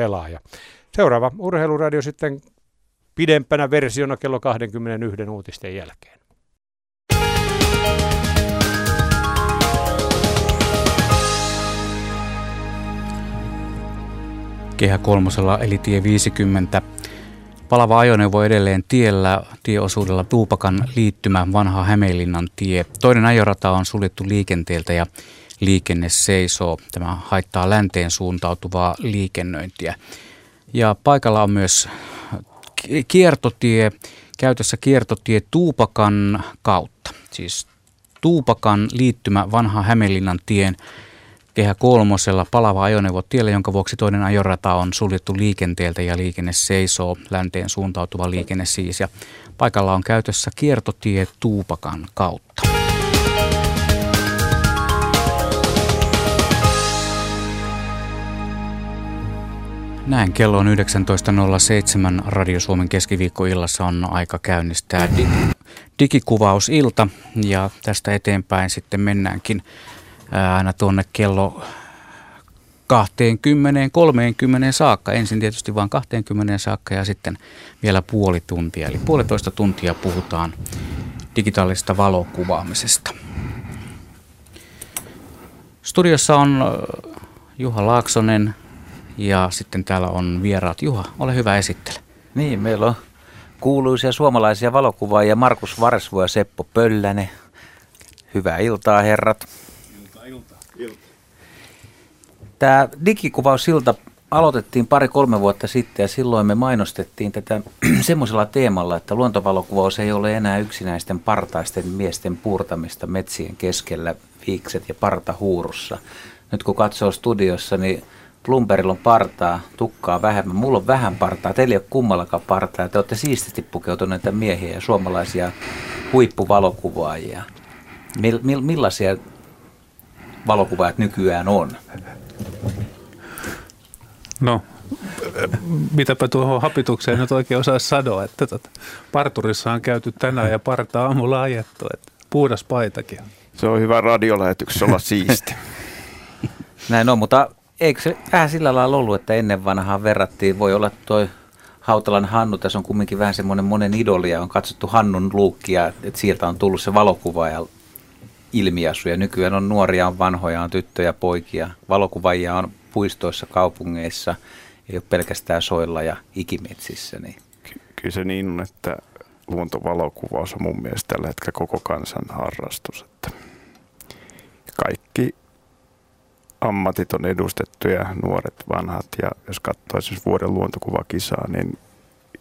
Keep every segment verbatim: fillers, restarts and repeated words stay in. pelaaja. Seuraava Urheiluradio sitten pidempänä versiona kello kaksikymmentäyksi uutisten jälkeen. Kehä kolmosella eli tie viisikymmentä. Palava ajoneuvo edelleen tiellä tieosuudella Tuupakan liittymä Vanha Hämeenlinnan tie. Toinen ajorata on suljettu liikenteeltä ja liikenne seisoo. Tämä haittaa länteen suuntautuvaa liikennöintiä. Ja paikalla on myös kiertotie, käytössä kiertotie Tuupakan kautta. Siis Tuupakan liittymä Vanha Hämeenlinnan tien Kehä kolmosella palava ajoneuvo tielle, jonka vuoksi toinen ajorata on suljettu liikenteeltä ja liikenne seisoo, länteen suuntautuva liikenne siis. Ja paikalla on käytössä kiertotie Tuupakan kautta. Näin kello on yhdeksäntoista nolla seitsemän. Radio Suomen keskiviikkoillassa on aika käynnistää digikuvausilta ja tästä eteenpäin sitten mennäänkin aina tuonne kello kaksikymmentä kolmekymmentä saakka. Ensin tietysti vain kaksikymmentä saakka ja sitten vielä puoli tuntia. Eli puolitoista tuntia puhutaan digitaalisesta valokuvaamisesta. Studiossa on Juha Laaksonen ja sitten täällä on vieraat. Juha, ole hyvä, esittele. Niin, meillä on kuuluisia suomalaisia valokuvaajia Markus Varesvuo ja Seppo Pöllänen. Hyvää iltaa, herrat. Tämä digikuvausilta aloitettiin pari-kolme vuotta sitten ja silloin me mainostettiin tätä semmoisella teemalla, että luontovalokuvaus ei ole enää yksinäisten partaisten miesten puurtamista metsien keskellä viikset ja parta huurussa. Nyt kun katsoo studiossa, niin Blombergilla on partaa, tukkaa vähemmän, mulla on vähän partaa, teillä ei ole kummallakaan partaa. Te olette siististi pukeutuneita miehiä ja suomalaisia huippuvalokuvaajia. Mil, mil, millaisia valokuvaajat nykyään on? No, mitäpä tuohon hapitukseen nyt oikein osaa sanoa, että tot, parturissa on käyty tänään ja partaa aamulla ajettu, että puhdas paitakin. Se on hyvä radiolähetyksessä olla siisti. Näin on, mutta eikö se vähän sillä lailla ollut, että ennen vanhaan verrattiin, voi olla toi Hautalan Hannu, tässä on kumminkin vähän semmoinen monen idoli ja on katsottu Hannun luukkia, että sieltä on tullut se valokuvaaja ilmiasuja. Nykyään on nuoria, on vanhoja, on tyttöjä, poikia. Valokuvaajia on puistoissa, kaupungeissa, ei ole pelkästään soilla ja ikimetsissä. Niin. Ky- kyllä se niin on, että luontovalokuvaus on mun mielestä tällä hetkellä koko kansan harrastus. Että kaikki ammatit on edustettuja, nuoret, vanhat. Ja jos katsoo siis vuoden luontokuvakisaa, niin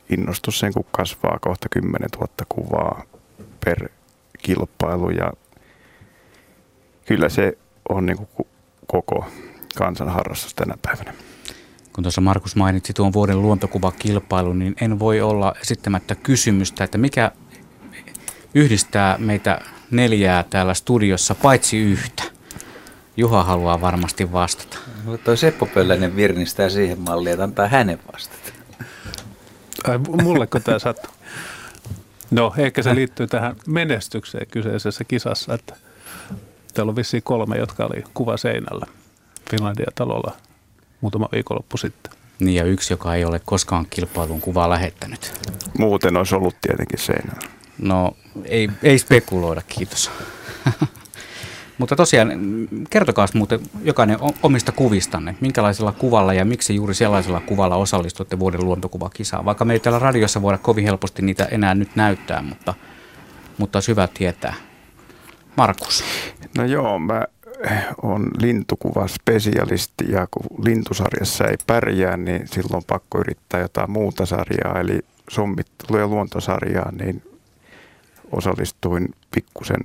innostus sen kun kasvaa kohta kymmenentuhatta kuvaa per kilpailu ja kyllä se on niin kuin koko kansan harrastus tänä päivänä. Kun tuossa Markus mainitsi tuon vuoden luontokuvakilpailun, niin en voi olla esittämättä kysymystä, että mikä yhdistää meitä neljää täällä studiossa paitsi yhtä. Juha haluaa varmasti vastata. No, toi Seppo Pöllänen virnistää siihen malliin, että antaa hänen vastata. Ai, mulleko tämä sattuu? No, ehkä se liittyy tähän menestykseen kyseisessä kisassa, että täällä on vissiin kolme, jotka oli kuva seinällä Finlandia-talolla muutama viikonloppu sitten. Niin ja yksi, joka ei ole koskaan kilpailuun kuvaa lähettänyt. Muuten olisi ollut tietenkin seinällä. No ei, ei spekuloida, kiitos. Mutta tosiaan, kertokaa muuten jokainen omista kuvistanne. Minkälaisella kuvalla ja miksi juuri sellaisella kuvalla osallistutte vuoden luontokuvakisaan? Vaikka me ei täällä radiossa voida kovin helposti niitä enää nyt näyttää, mutta, mutta olisi hyvä tietää. Markus. No joo, mä oon lintukuvaspesialisti ja kun lintusarjassa ei pärjää, niin silloin on pakko yrittää jotain muuta sarjaa, eli sommittelu- ja luontosarjaa, niin osallistuin pikkusen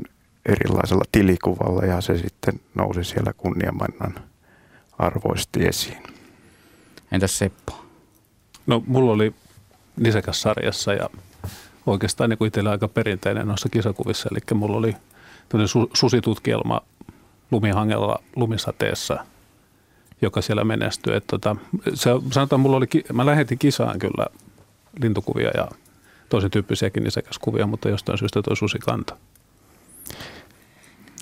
erilaisella tilikuvalla ja se sitten nousi siellä kunniamannan arvoisesti esiin. Entäs Seppo? No mulla oli nisäkäs sarjassa ja oikeastaan niin kuin itsellä aika perinteinen noissa kisakuvissa, eli mulla oli Su- susitutkielma lumihangella lumisateessa, joka siellä menestyy. Että tota, se, sanotaan, mulla oli, mä lähetin kisaan kyllä lintukuvia ja toisen tyyppisiäkin nisäkäskuvia, mutta jostain syystä toi susikanta.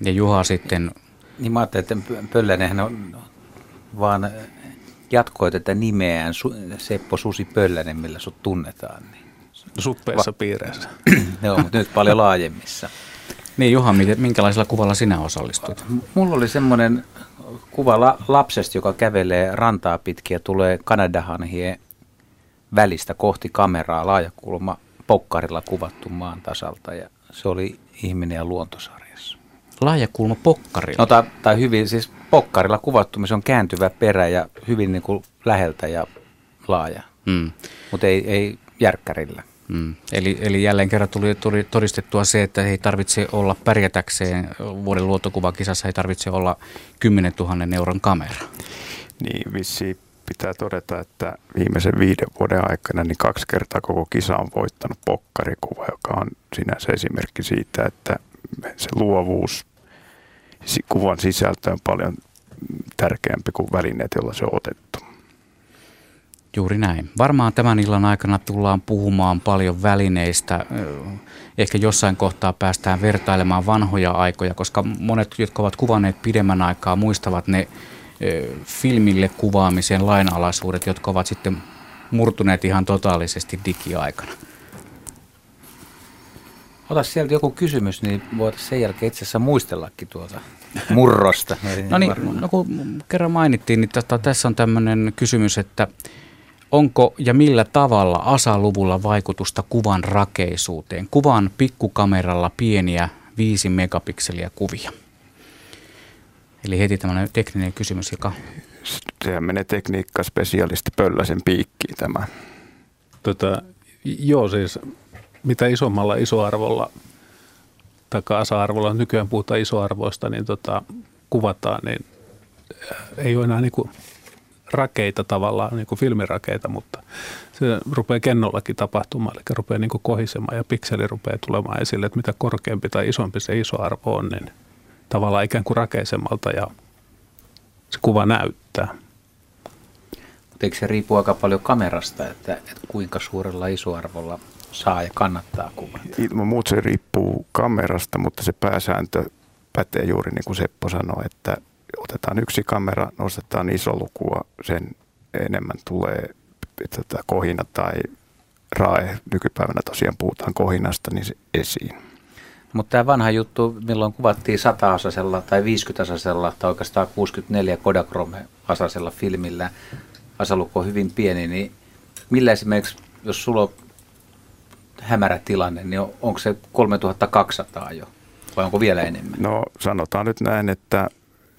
Ja Juha sitten. Niin mä ajattelin, että Pöllänen on vaan jatkoi tätä nimeään Seppo Susi Pöllänen, millä sut tunnetaan. Niin. Suppeessa Va- piireissä. Joo, mutta nyt paljon laajemmissa. Niin Juha, minkälaisella kuvalla sinä osallistut? Mulla oli semmoinen kuva la- lapsesta, joka kävelee rantaa pitkin ja tulee Kanadahanhien välistä kohti kameraa, laajakulma pokkarilla kuvattu maan tasalta, ja se oli Ihminen ja luontosarjassa. Laajakulma pokkarilla? No tai, tai hyvin, siis pokkarilla kuvattu, missä on kääntyvä perä ja hyvin niin kuin läheltä ja laaja, mm. mutta ei, ei järkkärillä. Mm. Eli, eli jälleen kerran tuli, tuli todistettua se, että ei tarvitse olla pärjätäkseen, vuoden luontokuvakisassa ei tarvitse olla kymmenen tuhannen euron kamera. Niin, vissiin pitää todeta, että viimeisen viiden vuoden aikana niin kaksi kertaa koko kisa on voittanut pokkarikuva, joka on sinänsä esimerkki siitä, että se luovuus kuvan sisältö on paljon tärkeämpi kuin välineet, joilla se on otettu. Juuri näin. Varmaan tämän illan aikana tullaan puhumaan paljon välineistä. Ehkä jossain kohtaa päästään vertailemaan vanhoja aikoja, koska monet, jotka ovat kuvanneet pidemmän aikaa, muistavat ne filmille kuvaamisen lainalaisuudet, jotka ovat sitten murtuneet ihan totaalisesti digiaikana. Ota sieltä joku kysymys, niin voitaisiin sen jälkeen itse asiassa muistellakin tuota murrosta. No niin, no kun kerran mainittiin, niin tata, tässä on tämmöinen kysymys, että onko ja millä tavalla A S A-luvulla vaikutusta kuvan rakeisuuteen? Kuvan pikkukameralla pieniä viisi megapikseliä kuvia. Eli heti tämmöinen tekninen kysymys, joka... Sehän menee tekniikkaspesialisti Pölläsen piikkiin tämä. Tota, joo, siis mitä isommalla isoarvolla, tai A S A-arvolla, nykyään puhutaan isoarvoista, niin tota, kuvataan, niin ei ole enää niin kuin rakeita tavallaan, niin kuin filmirakeita, mutta se rupeaa kennollakin tapahtumaan, eli rupeaa niin kuin kohisemaan ja pikseli rupeaa tulemaan esille, että mitä korkeampi tai isompi se isoarvo on, niin tavallaan ikään kuin rakeisemmalta ja se kuva näyttää. Mutta eikö se riipu aika paljon kamerasta, että, että kuinka suurella isoarvolla saa ja kannattaa kuvata? Ilman muut se riippuu kamerasta, mutta se pääsääntö pätee juuri niin kuin Seppo sanoi, että otetaan yksi kamera, nostetaan iso lukua, sen enemmän tulee tätä kohina tai rae, nykypäivänä tosiaan puhutaan kohinasta, niin se esiin. Mutta tämä vanha juttu, milloin kuvattiin sata-asasella tai viisikymmentä-asasella tai oikeastaan kuusikymmentäneljä Kodachrome-asasella filmillä, asalukko on hyvin pieni, niin millä esimerkiksi, jos sulla on hämärä tilanne, niin on, onko se kolmetuhattakaksisataa jo vai onko vielä enemmän? No sanotaan nyt näin, että,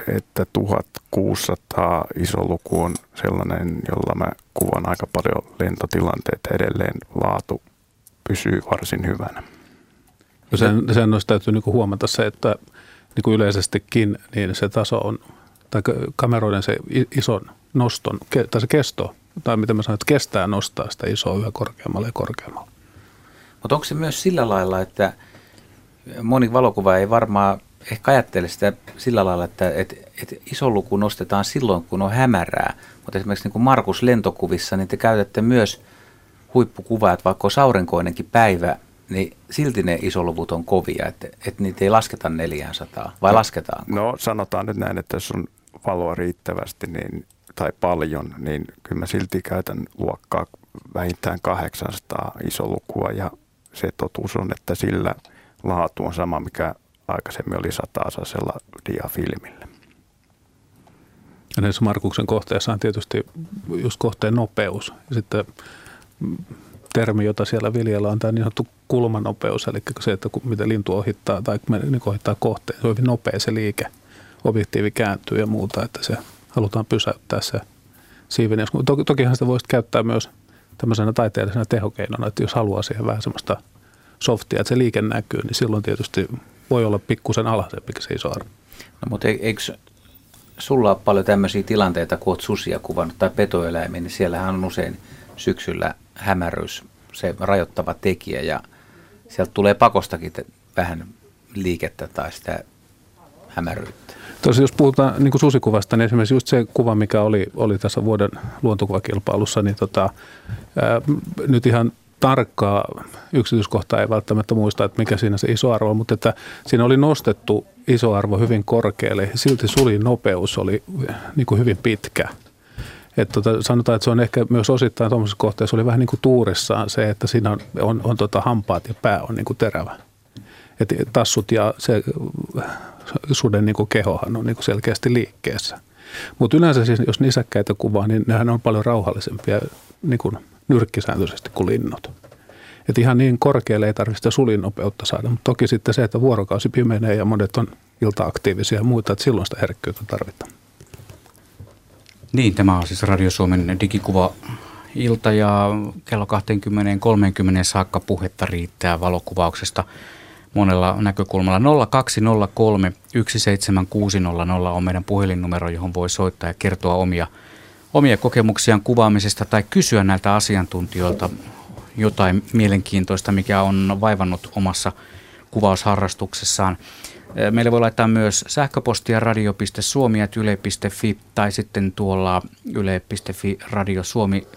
että tuhatkuusisataa iso luku on sellainen, jolla mä kuvan aika paljon lentotilanteita edelleen, laatu pysyy varsin hyvänä. No sen, sen olisi täytyy niin kuin huomata se, että niin kuin yleisestikin niin se taso on, tai kameroiden se ison noston, tai se kesto, tai mitä mä sanon, että kestää nostaa sitä isoa yhä korkeammalle ja korkeammalle. Mutta onko se myös sillä lailla, että moni valokuvaaja ei varmaan ehkä ajattele sitä sillä lailla, että et, et iso luku nostetaan silloin, kun on hämärää, mutta esimerkiksi niin kuin Markus lentokuvissa, niin te käytätte myös huippukuvaajat, vaikka on aurinkoinenkin päivä, niin silti ne isoluvut on kovia, että, että niitä ei lasketa neljäsataa, vai no, lasketaanko? No sanotaan nyt näin, että jos on valoa riittävästi niin, tai paljon, niin kyllä mä silti käytän luokkaa vähintään kahdeksansataa isolukua, ja se totuus on, että sillä laatu on sama, mikä aikaisemmin oli sata-asasella diafilmillä. Ja näissä Markuksen kohteessa on tietysti just kohteen nopeus, ja sitten... termi, jota siellä viljellään, on tämä niin sanottu kulmanopeus, eli se, että miten lintu ohittaa tai niin ohittaa kohteen. Se on hyvin nopea se liike, objektiivi kääntyy ja muuta, että se halutaan pysäyttää se siiven. Toki, tokihan sitä voisi käyttää myös tämmöisenä taiteellisena tehokeinona, että jos haluaa siihen vähän semmoista softia, että se liike näkyy, niin silloin tietysti voi olla pikkusen alhaisempi se iso arvo. No mutta eikö sulla ole paljon tämmöisiä tilanteita, kun olet susia kuvannut tai petoeläimiä, niin siellähän on usein syksyllä hämäryys, se rajoittava tekijä, ja sieltä tulee pakostakin te- vähän liikettä tai sitä hämäryyttä. Tosi jos puhutaan niin kuin susikuvasta, niin esimerkiksi just se kuva, mikä oli, oli tässä vuoden luontokuvakilpailussa, niin tota, ää, nyt ihan tarkkaa yksityiskohtaa ei välttämättä muista, että mikä siinä se iso arvo on, mutta että siinä oli nostettu iso arvo hyvin korkealle, silti sulinopeus oli niin kuin hyvin pitkä. Että tota, sanotaan, että se on ehkä myös osittain tuollaisessa kohteessa oli vähän niin kuin tuurissaan se, että siinä on, on, on tota hampaat ja pää on niin kuin terävä. Et tassut ja se suden niin kuin kehohan on niin kuin selkeästi liikkeessä. Mutta yleensä siis, jos nisäkkäitä kuvaa, niin nehän on paljon rauhallisempia niin kuin nyrkkisääntöisesti kuin linnut. Et ihan niin korkealle ei tarvitse sitä sulinopeutta saada, mutta toki sitten se, että vuorokausi pimenee ja monet on iltaaktiivisia ja muita, että silloin sitä herkkyyttä tarvitaan. Niin, tämä on siis Radio Suomen digikuvailta ja kello kaksikymmentä kolmekymmentä saakka puhetta riittää valokuvauksesta monella näkökulmalla. nolla kaksi nolla kolme yksi seitsemän kuusi nolla nolla on meidän puhelinnumero, johon voi soittaa ja kertoa omia, omia kokemuksiaan kuvaamisesta tai kysyä näiltä asiantuntijoilta jotain mielenkiintoista, mikä on vaivannut omassa kuvausharrastuksessaan. Meille voi laittaa myös sähköpostia radio piste suomi ät yle piste fi tai sitten tuolla yle piste fi Radio Suomi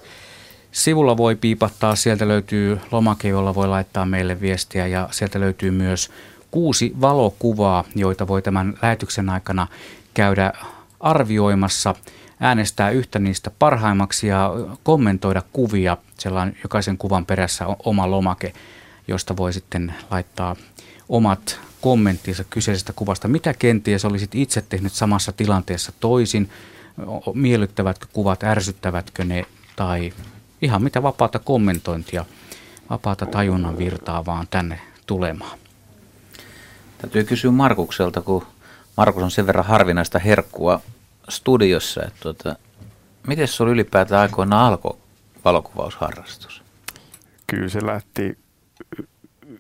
sivulla voi piipahtaa. Sieltä löytyy lomake, jolla voi laittaa meille viestiä ja sieltä löytyy myös kuusi valokuvaa, joita voi tämän lähetyksen aikana käydä arvioimassa, äänestää yhtä niistä parhaimmaksi ja kommentoida kuvia. Siellä on jokaisen kuvan perässä oma lomake, josta voi sitten laittaa omat kommenttinsa kyseisestä kuvasta. Mitä kenties olisit itse tehnyt samassa tilanteessa toisin? Miellyttävätkö kuvat, ärsyttävätkö ne tai ihan mitä vapaata kommentointia, vapaata tajunnan virtaa vaan tänne tulemaan? Täytyy kysyä Markukselta, kun Markus on sen verran harvinaista herkkua studiossa. Että tuota, miten se oli ylipäätään aikoinaan alkoi valokuvausharrastus? Kyllä se lähti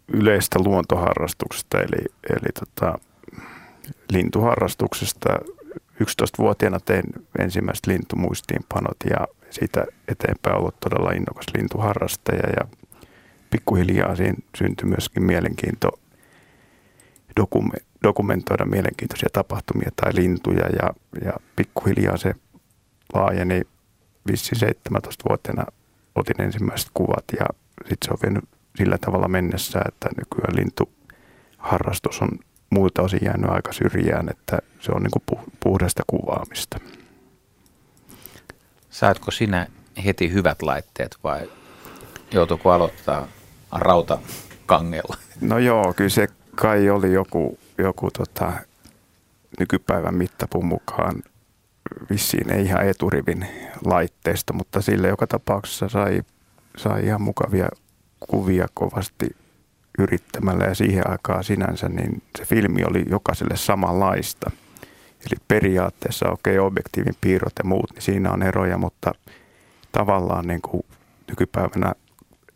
yleistä luontoharrastuksesta, eli, eli tota, lintuharrastuksesta. yksitoistavuotiaana tein ensimmäiset lintumuistiinpanot ja siitä eteenpäin ollut todella innokas lintuharrastaja. Ja pikkuhiljaa siinä syntyi myöskin mielenkiinto dokume- dokumentoida mielenkiintoisia tapahtumia tai lintuja. Ja, ja pikkuhiljaa se laajeni. viisi seitsemäntoistavuotiaana otin ensimmäiset kuvat ja sitten se on vienyt sillä tavalla mennessä, että nykyään lintuharrastus on muilta osin jäänyt aika syrjään, että se on niin kuin puhdasta kuvaamista. Saatko sinä heti hyvät laitteet vai joutuuko aloittaa rautakangella? No joo, kyllä se kai oli joku, joku tota, nykypäivän mittapun mukaan vissiin ei ihan eturivin laitteesta, mutta sille joka tapauksessa sai, sai ihan mukavia kuvia kovasti yrittämällä ja siihen aikaan sinänsä, niin se filmi oli jokaiselle samanlaista. Eli periaatteessa okei, okay, objektiivin piirrot ja muut, niin siinä on eroja, mutta tavallaan niin kuin nykypäivänä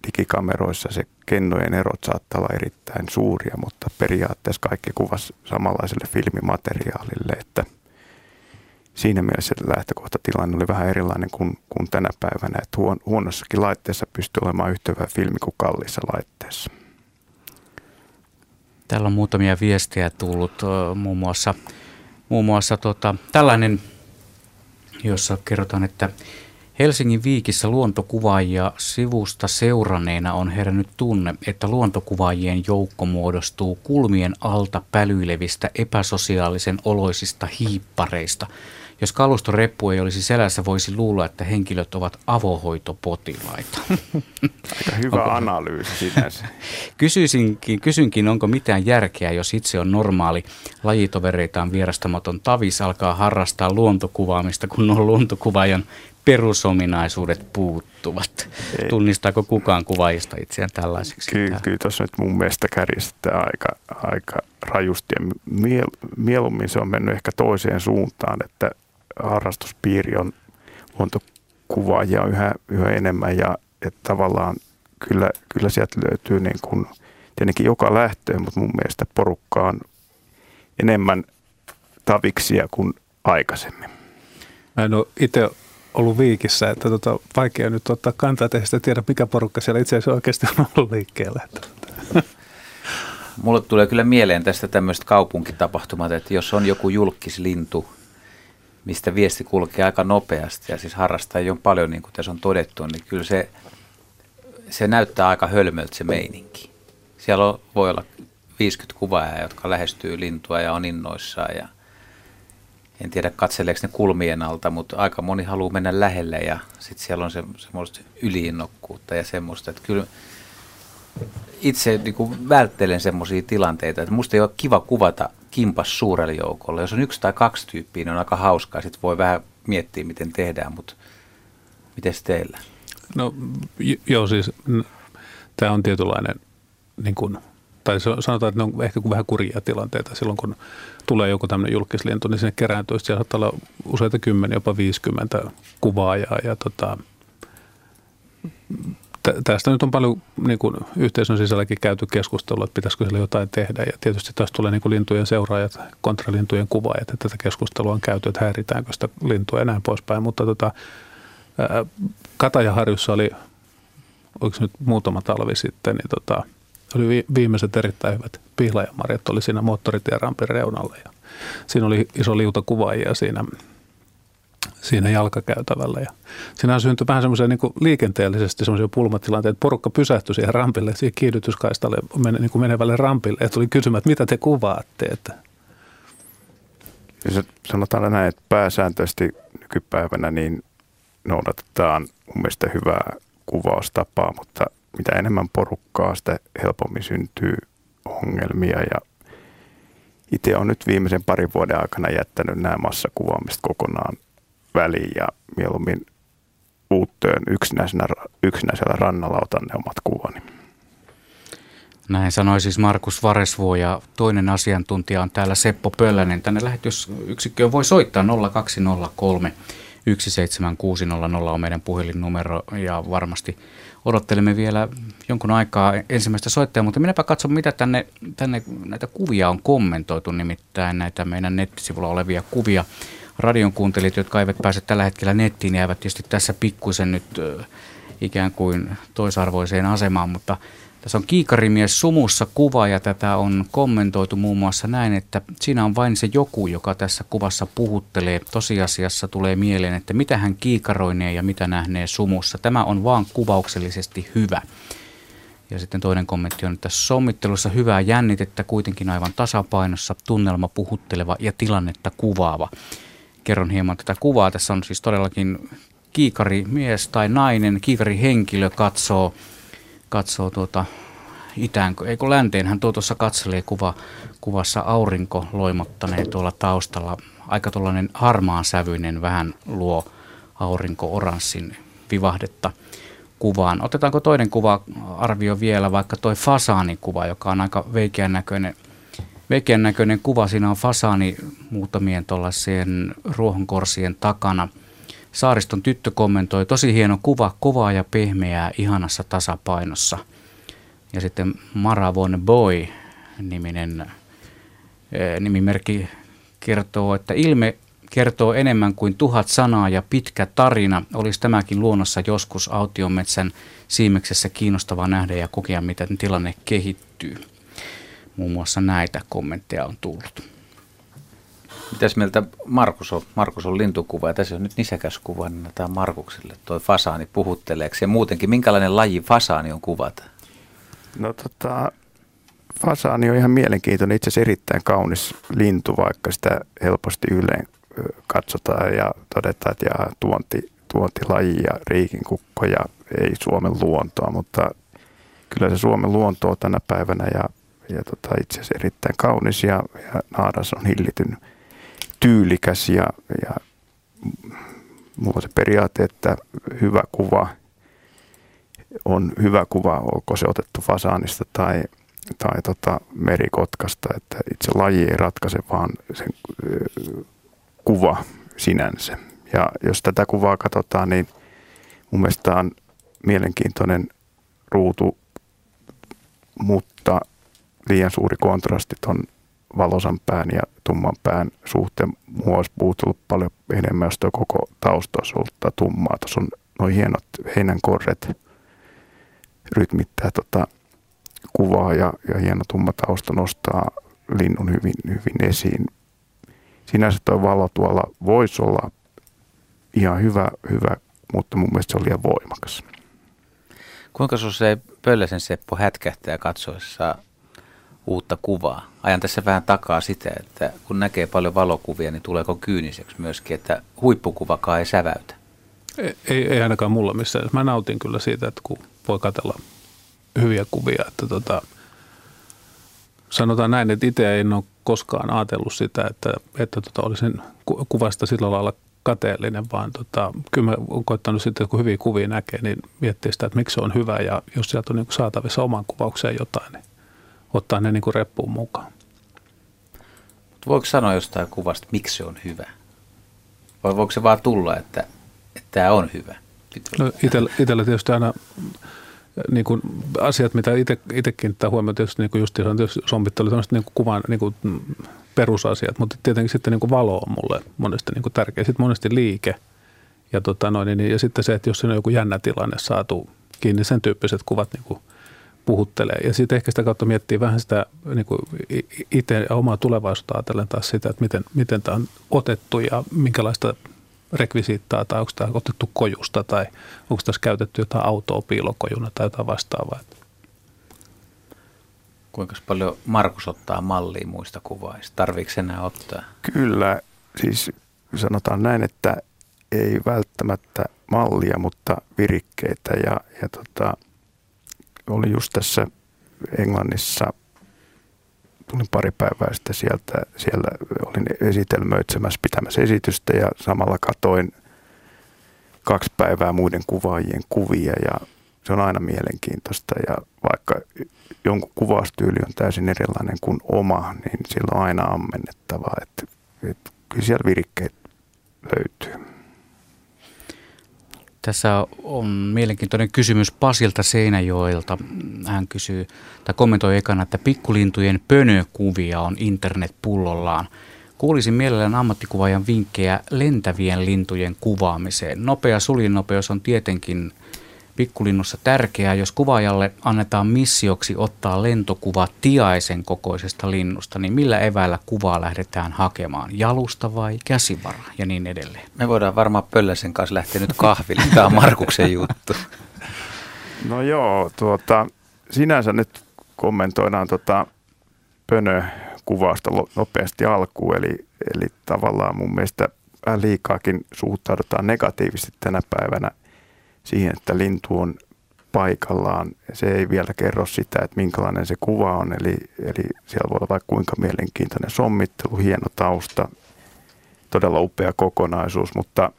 digikameroissa se kennojen erot saattaa olla erittäin suuria, mutta periaatteessa kaikki kuvasi samanlaiselle filmimateriaalille, että siinä mielessä lähtökohtatilanne oli vähän erilainen kuin, kuin tänä päivänä, että huon, huonossakin laitteessa pystyy olemaan yhtä hyvä filmi kuin kalliissa laitteessa. Täällä on muutamia viestejä tullut, muun muassa, muun muassa tota, tällainen, jossa kerrotaan, että Helsingin Viikissä luontokuvaajia sivusta seuranneena on herännyt tunne, että luontokuvaajien joukko muodostuu kulmien alta pälyilevistä epäsosiaalisen oloisista hiippareista. Jos kalustoreppu ei olisi selässä, voisi luulla, että henkilöt ovat avohoitopotilaita. Aika hyvä onko analyysi sinänsä. Kysyisinkin, kysynkin, onko mitään järkeä, jos itse on normaali, lajitovereitaan vierastamaton tavis alkaa harrastaa luontokuvaamista, kun on luontokuvaajan perusominaisuudet puuttuvat. Ei. Tunnistaako kukaan kuvaajista itseään tällaiseksi? Kyllä, kyllä tuossa nyt mun mielestä kärjistetään aika, aika rajusti. Miel, mieluummin se on mennyt ehkä toiseen suuntaan, että harrastuspiiri on luontokuvaajia yhä, yhä enemmän ja että tavallaan kyllä, kyllä sieltä löytyy niin kuin, tietenkin joka lähtöön, mutta mun mielestä porukka on enemmän taviksia kuin aikaisemmin. Mä en ole itse ollut Viikissä, että tota, vaikea nyt ottaa kantaa, ettei sitä tiedä, mikä porukka siellä itse asiassa oikeasti on ollut liikkeellä. Mulle tulee kyllä mieleen tästä tämmöiset kaupunkitapahtumat, että jos on joku julkkislintu, mistä viesti kulkee aika nopeasti ja siis harrastajia on paljon, niin kuin tässä on todettu, niin kyllä se, se näyttää aika hölmöltä se meininki. Siellä on, voi olla viisikymmentä kuvaajaa, jotka lähestyy lintua ja on innoissaan ja en tiedä katseleeko ne kulmien alta, mutta aika moni haluaa mennä lähelle ja sitten siellä on se, semmoista yliinnokkuutta ja semmoista, että kyllä itse niin kuin välttelen semmoisia tilanteita, että musta ei ole kiva kuvata kimpas suurelle joukolle. Jos on yksi tai kaksi tyyppiä, niin on aika hauskaa, sitten voi vähän miettiä, miten tehdään, mutta mites teillä? No joo, siis tämä on tietynlainen, niin kun, tai sanotaan, että ne on ehkä vähän kurjia tilanteita. Silloin kun tulee joku tämmöinen julkislintu, niin sinne kerääntyy, siellä saattaa olla useita kymmeniä, jopa viisikymmentä kuvaajaa. Ja tota, tä- tästä nyt on paljon niin kun yhteisön sisälläkin käyty keskustelua, että pitäisikö siellä jotain tehdä. Ja tietysti taas tulee niin kun lintujen seuraajat, kontralintujen kuvaajat, että tätä keskustelua on käyty, että häiritäänkö sitä lintua ja näin poispäin. Mutta tota, Katajaharjussa oli, oliko nyt muutama talvi sitten, niin tota, oli viimeiset erittäin hyvät pihlajamarjat, oli siinä moottoritien rampin reunalla ja siinä oli iso liuta kuvaajia siinä, siinä jalkakäytävällä ja siinä syntyi vähän semmoisia niin kuin liikenteellisesti semmoisia pulmatilanteita, että porukka pysähtyi siihen rampille, siihen kiihdytyskaistalle niin kuin menevälle rampille ja tuli kysymään, että mitä te kuvaatte, että jos sanotaan näin, että pääsääntöisesti nykypäivänä niin noudatetaan mun mielestä hyvää kuvaustapaa, mutta mitä enemmän porukkaa, sitä helpommin syntyy ongelmia. Ja itse olen nyt viimeisen parin vuoden aikana jättänyt nämä massakuvaamiset kokonaan väliin ja mieluummin uuttöön yksinäisellä rannalla otan ne omat kuvani. Näin sanoi siis Markus Varesvuo ja toinen asiantuntija on täällä Seppo Pöllänen. Tänne lähetysyksikköön voi soittaa nolla kaksi nolla kolme. yksi seitsemän kuusi nolla nolla on meidän puhelinnumero ja varmasti odottelemme vielä jonkun aikaa ensimmäistä soittajaa, mutta minäpä katson, mitä tänne, tänne näitä kuvia on kommentoitu, nimittäin näitä meidän nettisivulla olevia kuvia. Radion kuuntelijat, jotka eivät pääse tällä hetkellä nettiin, jäävät tietysti tässä pikkuisen nyt ikään kuin toisarvoiseen asemaan, mutta tässä on kiikarimies sumussa kuva ja tätä on kommentoitu muun muassa näin, että siinä on vain se joku, joka tässä kuvassa puhuttelee. Tosiasiassa tulee mieleen, että mitä hän kiikaroinee ja mitä nähnee sumussa. Tämä on vaan kuvauksellisesti hyvä. Ja sitten toinen kommentti on, että sommittelussa hyvää jännitettä, kuitenkin aivan tasapainossa, tunnelma puhutteleva ja tilannetta kuvaava. Kerron hieman tätä kuvaa. Tässä on siis todellakin kiikarimies tai nainen, kiikarihenkilö katsoo. Katsoo tuota itään, eikö länteen, hän tuo tuossa katselee kuva, kuvassa aurinko loimottaneen tuolla taustalla. Aika tuollainen harmaan sävyinen vähän luo aurinko-oranssin vivahdetta kuvaan. Otetaanko toinen kuva arvio vielä, vaikka toi fasaanikuva, joka on aika veikeän näköinen, veikeän näköinen kuva. Siinä on fasaani muutamien tuollaisien ruohonkorsien takana. Saariston tyttö kommentoi, tosi hieno kuva, kovaa ja pehmeää, ihanassa tasapainossa. Ja sitten Maravon Boy niminen eh, nimimerkki kertoo, että ilme kertoo enemmän kuin tuhat sanaa ja pitkä tarina. Olisi tämäkin luonnossa joskus autiometsän siimeksessä kiinnostavaa nähdä ja kokea, miten tilanne kehittyy. Muun muassa näitä kommentteja on tullut. Mitäs mieltä Markus on? Markus on lintukuva ja tässä on nyt nisäkäs kuva, niin annetaan Markukselle toi fasaani puhutteleeksi. Ja muutenkin, minkälainen laji fasaani on kuvata? No tota, fasaani on ihan mielenkiintoinen, itse asiassa erittäin kaunis lintu, vaikka sitä helposti yleen katsotaan ja todetaan, että jaa, tuonti, tuontilaji ja riikinkukko ja ei Suomen luontoa, mutta kyllä se Suomen luonto on tänä päivänä ja, ja tota, itse asiassa erittäin kaunis ja, ja naaras on hillityn. Tyylikäs ja, ja mulla on se periaate, että hyvä kuva on hyvä kuva, onko se otettu fasaanista tai, tai tota merikotkasta, että itse laji ei ratkaise, vaan sen kuva sinänsä. Ja jos tätä kuvaa katsotaan, niin mun mielestä on mielenkiintoinen ruutu, mutta liian suuri kontrasti on valosan pään ja tumman pään suhteen. Mua olisi puhuttu paljon enemmän, jos tuo koko tausta olisi ollut tummaa. Tuossa on nuo hienot heinänkorret rytmittää tota kuvaa ja, ja hieno tumma tausta nostaa linnun hyvin, hyvin esiin. Sinänsä tuo valo tuolla voisi olla ihan hyvä, hyvä, mutta mun mielestä se on liian voimakas. Kuinka se Pölläsen Seppo hätkähtää katsoessa uutta kuvaa. Ajan tässä vähän takaa sitä, että kun näkee paljon valokuvia, niin tuleeko kyyniseksi myöskin, että huippukuvakaan ei säväytä? Ei, ei ainakaan mulla missään. Mä nautin kyllä siitä, että kun voi katsella hyviä kuvia. Että tota, sanotaan näin, että itse en ole koskaan ajatellut sitä, että, että tota, olisin kuvasta sillä lailla kateellinen, vaan tota, kyllä mä olen koettanut sitten, että kun hyviä kuvia näkee, niin miettii sitä, että miksi se on hyvä ja jos sieltä on niin saatavissa oman kuvaukseen jotain, niin ottaa ne niin kuin reppuun mukaan. Mut voiko sanoa jostain kuvasta, miksi se on hyvä? Vai voiko se vaan tulla, että, että tämä on hyvä? No, itellä, itellä tietysti aina niin kuin asiat, mitä itse kiinnittää huomioon, tietysti niin kuin just sommittelu, tämmöiset niin kuin kuvan niin kuin perusasiat, mutta tietenkin sitten niin kuin valo on mulle monesti niin kuin tärkeä. Sitten monesti liike ja, tota noin, niin, ja sitten se, että jos siinä on joku jännä tilanne saatu kiinni, sen tyyppiset kuvat niin kuin puhuttelee. Ja sitten ehkä sitä kautta miettii vähän sitä niin kuin itse ja omaa tulevaisuutta ajatellen taas sitä, että miten, miten tämä on otettu ja minkälaista rekvisiittaa tai onko tämä otettu kojusta tai onko tässä käytetty jotain autoa piilokojuna tai jotain vastaavaa. Kuinka paljon Markus ottaa mallia muista kuvaista? Tarviiko enää ottaa? Kyllä, siis sanotaan näin, että ei välttämättä mallia, mutta virikkeitä ja, ja tota, olin just tässä Englannissa, tulin pari päivää sitten sieltä, siellä olin esitelmöitsemässä pitämässä esitystä ja samalla katoin kaksi päivää muiden kuvaajien kuvia ja se on aina mielenkiintoista ja vaikka jonkun kuvaustyyli on täysin erilainen kuin oma, niin sillä on aina ammennettavaa, että, että kyllä siellä virikkeet löytyy. Tässä on mielenkiintoinen kysymys Pasilta Seinäjoelta. Hän kysyy tai kommentoi ekana, että pikkulintujen pönökuvia on internetpullollaan. Kuulisin mielellään ammattikuvaajan vinkkejä lentävien lintujen kuvaamiseen. Nopea suljinnopeus on tietenkin pikkulinnussa tärkeää, jos kuvaajalle annetaan missioksi ottaa lentokuva tiaisen kokoisesta linnusta, niin millä eväillä kuvaa lähdetään hakemaan? Jalusta vai käsivara ja niin edelleen? Me voidaan varmaan Pölläsen kanssa lähteä nyt kahville. Tämä on Markuksen juttu. No joo, tuota, sinänsä nyt kommentoidaan tuota pönökuvausta nopeasti alkuun, eli, eli tavallaan mun mielestä liikaakin suhtaudutaan negatiivisesti tänä päivänä siihen, että lintu on paikallaan. Se ei vielä kerro sitä, että minkälainen se kuva on. Eli, eli siellä voi olla vaikka kuinka mielenkiintoinen sommittelu, hieno tausta, todella upea kokonaisuus. Mutta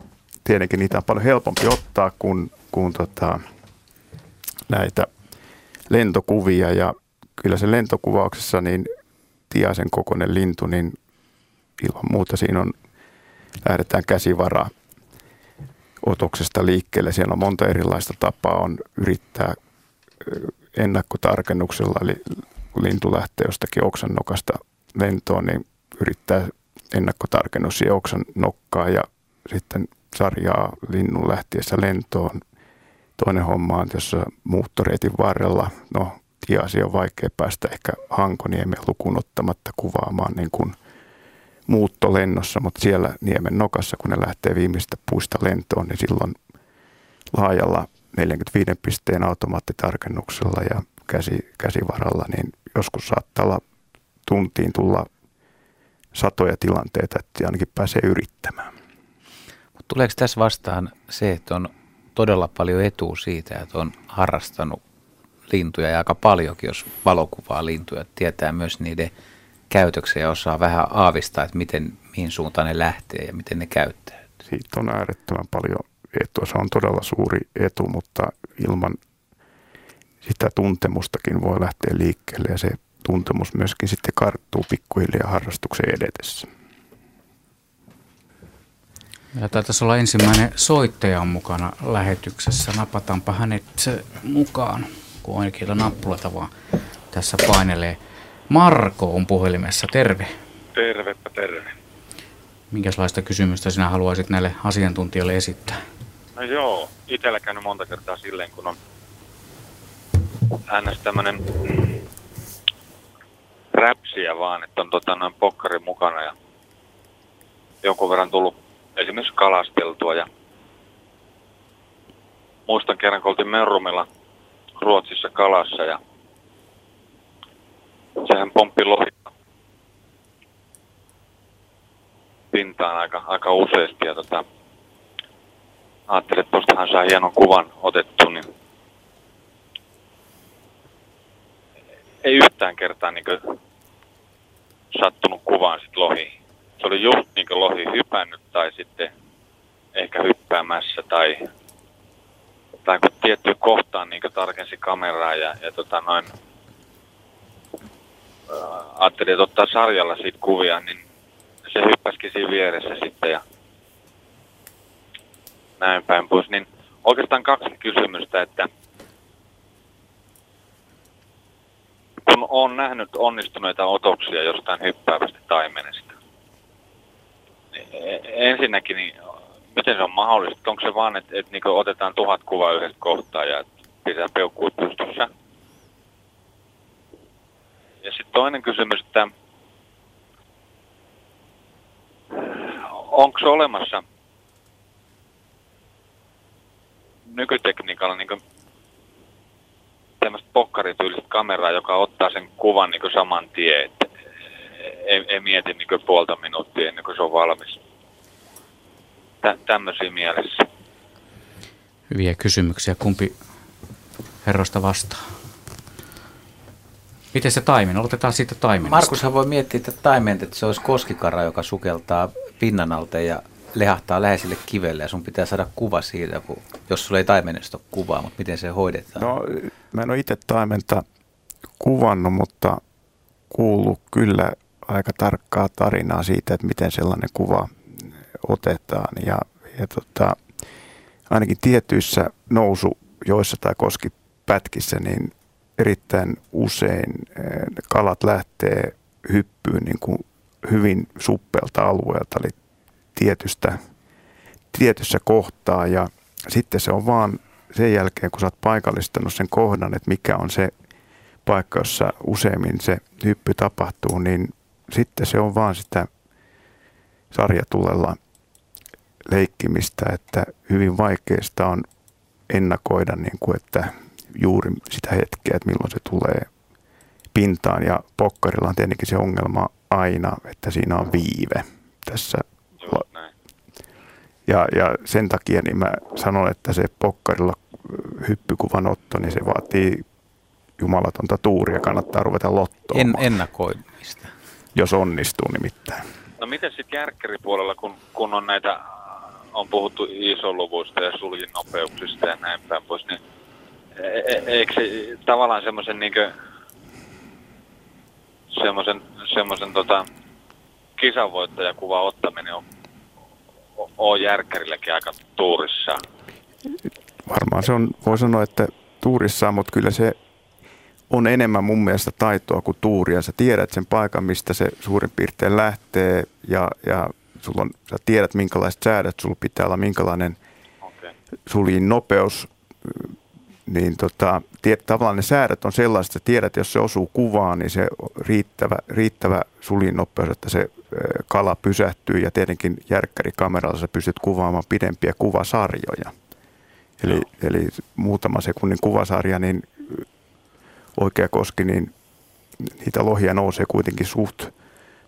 tietenkin niitä on paljon helpompi ottaa kuin, kuin tota, näitä lentokuvia. Ja kyllä se lentokuvauksessa niin tiaisen kokoinen lintu, niin ilman muuta siinä on, lähdetään käsivaraa otoksesta liikkeelle. Siellä on monta erilaista tapaa on yrittää ennakkotarkennuksella, eli kun lintu lähtee jostakin oksan nokasta lentoon, niin yrittää ennakkotarkennus siihen oksan nokkaan ja sitten sarjaa linnun lähtiessä lentoon. Toinen homma on tuossa muuttoreitin varrella. No, tiaisia on vaikea päästä ehkä Hankoniemen lukuun ottamatta kuvaamaan niin kuin muuttolennossa, mutta siellä niemen nokassa, kun ne lähtee viimeistä puista lentoon, niin silloin laajalla neljänkymmenenviiden pisteen automaattitarkennuksella ja käsi, käsivaralla, niin joskus saattaa olla tuntiin tulla satoja tilanteita, että ainakin pääsee yrittämään. Mut tuleeko tässä vastaan se, että on todella paljon etua siitä, että on harrastanut lintuja ja aika paljonkin, jos valokuvaa lintuja, tietää myös niiden käytöksen ja osaa vähän aavistaa, että miten, mihin suuntaan ne lähtee ja miten ne käyttää. Siitä on äärettömän paljon etua. Se on todella suuri etu, mutta ilman sitä tuntemustakin voi lähteä liikkeelle ja se tuntemus myöskin sitten karttuu pikkuhiljaa harrastuksen edetessä. Meillä taitaisi olla ensimmäinen soittaja mukana lähetyksessä. Napataanpa hänet mukaan, kun oikeilla nappulata vaan tässä painelee. Marko on puhelimessa, terve. Tervepä terve. Minkälaista kysymystä sinä haluaisit näille asiantuntijoille esittää? No joo, itsellä käynyt monta kertaa silleen, kun on äänessä tämmönen mm, räpsiä vaan, että on tota noin pokkari mukana ja jonkun verran tullut esimerkiksi kalasteltua ja muistan kerran, kun oltiin Merrumilla Ruotsissa kalassa ja se sehän pomppi lohia pintaan aika, aika useasti ja tota, ajattelin, että tuostahan saa hienon kuvan otettu, niin ei yhtään kertaa niin kuin sattunut kuvaan sit lohi. Se oli just niin kuin lohi hypännyt tai sitten ehkä hyppäämässä tai, tai kun tiettyyn kohtaan niin kuin tarkensi kameraa ja, ja tota noin, ää, ajattelin, että ottaa sarjalla siitä kuvia, niin se hyppäsikin siinä vieressä sitten ja näin päin pois. Niin oikeastaan kaksi kysymystä, että kun olen nähnyt onnistuneita otoksia jostain hyppäävästä taimenesta, niin ensinnäkin, niin miten se on mahdollista? Onko se vaan, että, että niin otetaan tuhat kuvaa yhdestä kohtaa ja pitää peukkuut pystyssä? Ja sitten toinen kysymys, että onko olemassa nykytekniikalla niin tämmöistä pokkarityylistä kameraa, joka ottaa sen kuvan niin saman tien, että ei, ei mieti niin puolta minuuttia ennen kuin se on valmis. Tä, tämmöisiä mielessä. Hyviä kysymyksiä. Kumpi herroista vastaa? Miten se taimen? Aloitetaan siitä taimenesta. Markushan voi miettiä, että taimen, että se olisi koskikarra, joka sukeltaa pinnan alta ja lehahtaa läheiselle kivelle ja sun pitää saada kuva siitä, kun, jos sulla ei taimenesta ole kuvaa, mutta miten se hoidetaan? No, mä en ole itse taimenta kuvannut, mutta kuullut kyllä aika tarkkaa tarinaa siitä, että miten sellainen kuva otetaan. Ja, ja tota, ainakin tietyissä nousujoissa tai koskipätkissä niin erittäin usein kalat lähtee hyppyyn niin kuin hyvin suppeelta alueelta, eli tietystä, tietyssä kohtaa, ja sitten se on vaan sen jälkeen, kun sä oot paikallistanut sen kohdan, että mikä on se paikka, jossa useimmin se hyppy tapahtuu, niin sitten se on vaan sitä sarjatulella leikkimistä, että hyvin vaikeasta on ennakoida, niin kuin, että juuri sitä hetkeä, että milloin se tulee pintaan, ja pokkarilla on tietenkin se ongelma aina, että siinä on viive tässä. Ja, ja sen takia niin mä sanon, että se pokkarilla hyppykuvan otto, niin se vaatii jumalatonta tuuria, kannattaa ruveta lottoamaan. En, ennakoimista. Jos onnistuu nimittäin. No miten sitten järkkäripuolella, kun, kun on näitä, on puhuttu isoluvuista ja suljinopeuksista ja näin päin pois, niin e, eikö se tavallaan semmoisen niinkö, semmoisen, semmoisen tota, kisanvoittajakuvan ottaminen on on järkkärillekin aika tuurissa. Varmaan se on, voi sanoa, että tuurissa, mutta kyllä se on enemmän mun mielestä taitoa kuin tuuria. Sä tiedät sen paikan, mistä se suurin piirtein lähtee, ja, ja sulla on, sä tiedät, minkälaiset säädöt sulla pitää olla, minkälainen okay. suljin nopeus. Niin tota, tiet, tavallaan ne säädöt on sellaiset, että tiedät, jos se osuu kuvaan, niin se riittävä, riittävä suljin nopeus, että se kala pysähtyy, ja tietenkin järkkärikameralla sä pystyt kuvaamaan pidempiä kuvasarjoja. Eli, no. eli muutama sekunnin kuvasarja, niin oikea koski, niin niitä lohia nousee kuitenkin suht,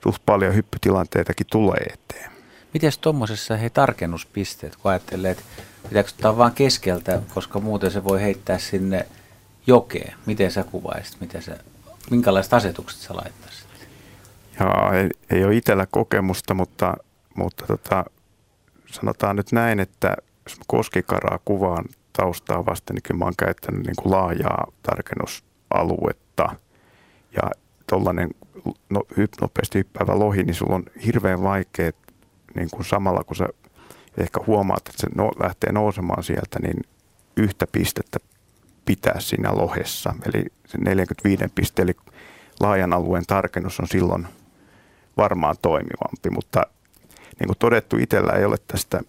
suht paljon, hyppytilanteitakin tulee eteen. Mites tuommoisessa hei tarkennuspisteet, kun ajattelee, että pitääkö ottaa vaan keskeltä, koska muuten se voi heittää sinne jokeen. Miten sä kuvaisit? Miten sä, minkälaiset asetukset sä laittaisit? Jaa, ei, ei ole itsellä kokemusta, mutta, mutta tota, sanotaan nyt näin, että jos koskikaraa kuvaan taustaa vasten, niin kyllä mä oon käyttänyt niin kuin laajaa tarkennusaluetta. Ja tuollainen no, nopeasti hyppäävä lohi, niin sulla on hirveän vaikea niin kuin samalla, kun sä ehkä huomaat, että se no, lähtee nousemaan sieltä, niin yhtä pistettä pitää siinä lohessa. Eli se neljäkymmentäviisi piste, eli laajan alueen tarkennus on silloin varmaan toimivampi, mutta niin kuin todettu, itsellä ei ole tästä,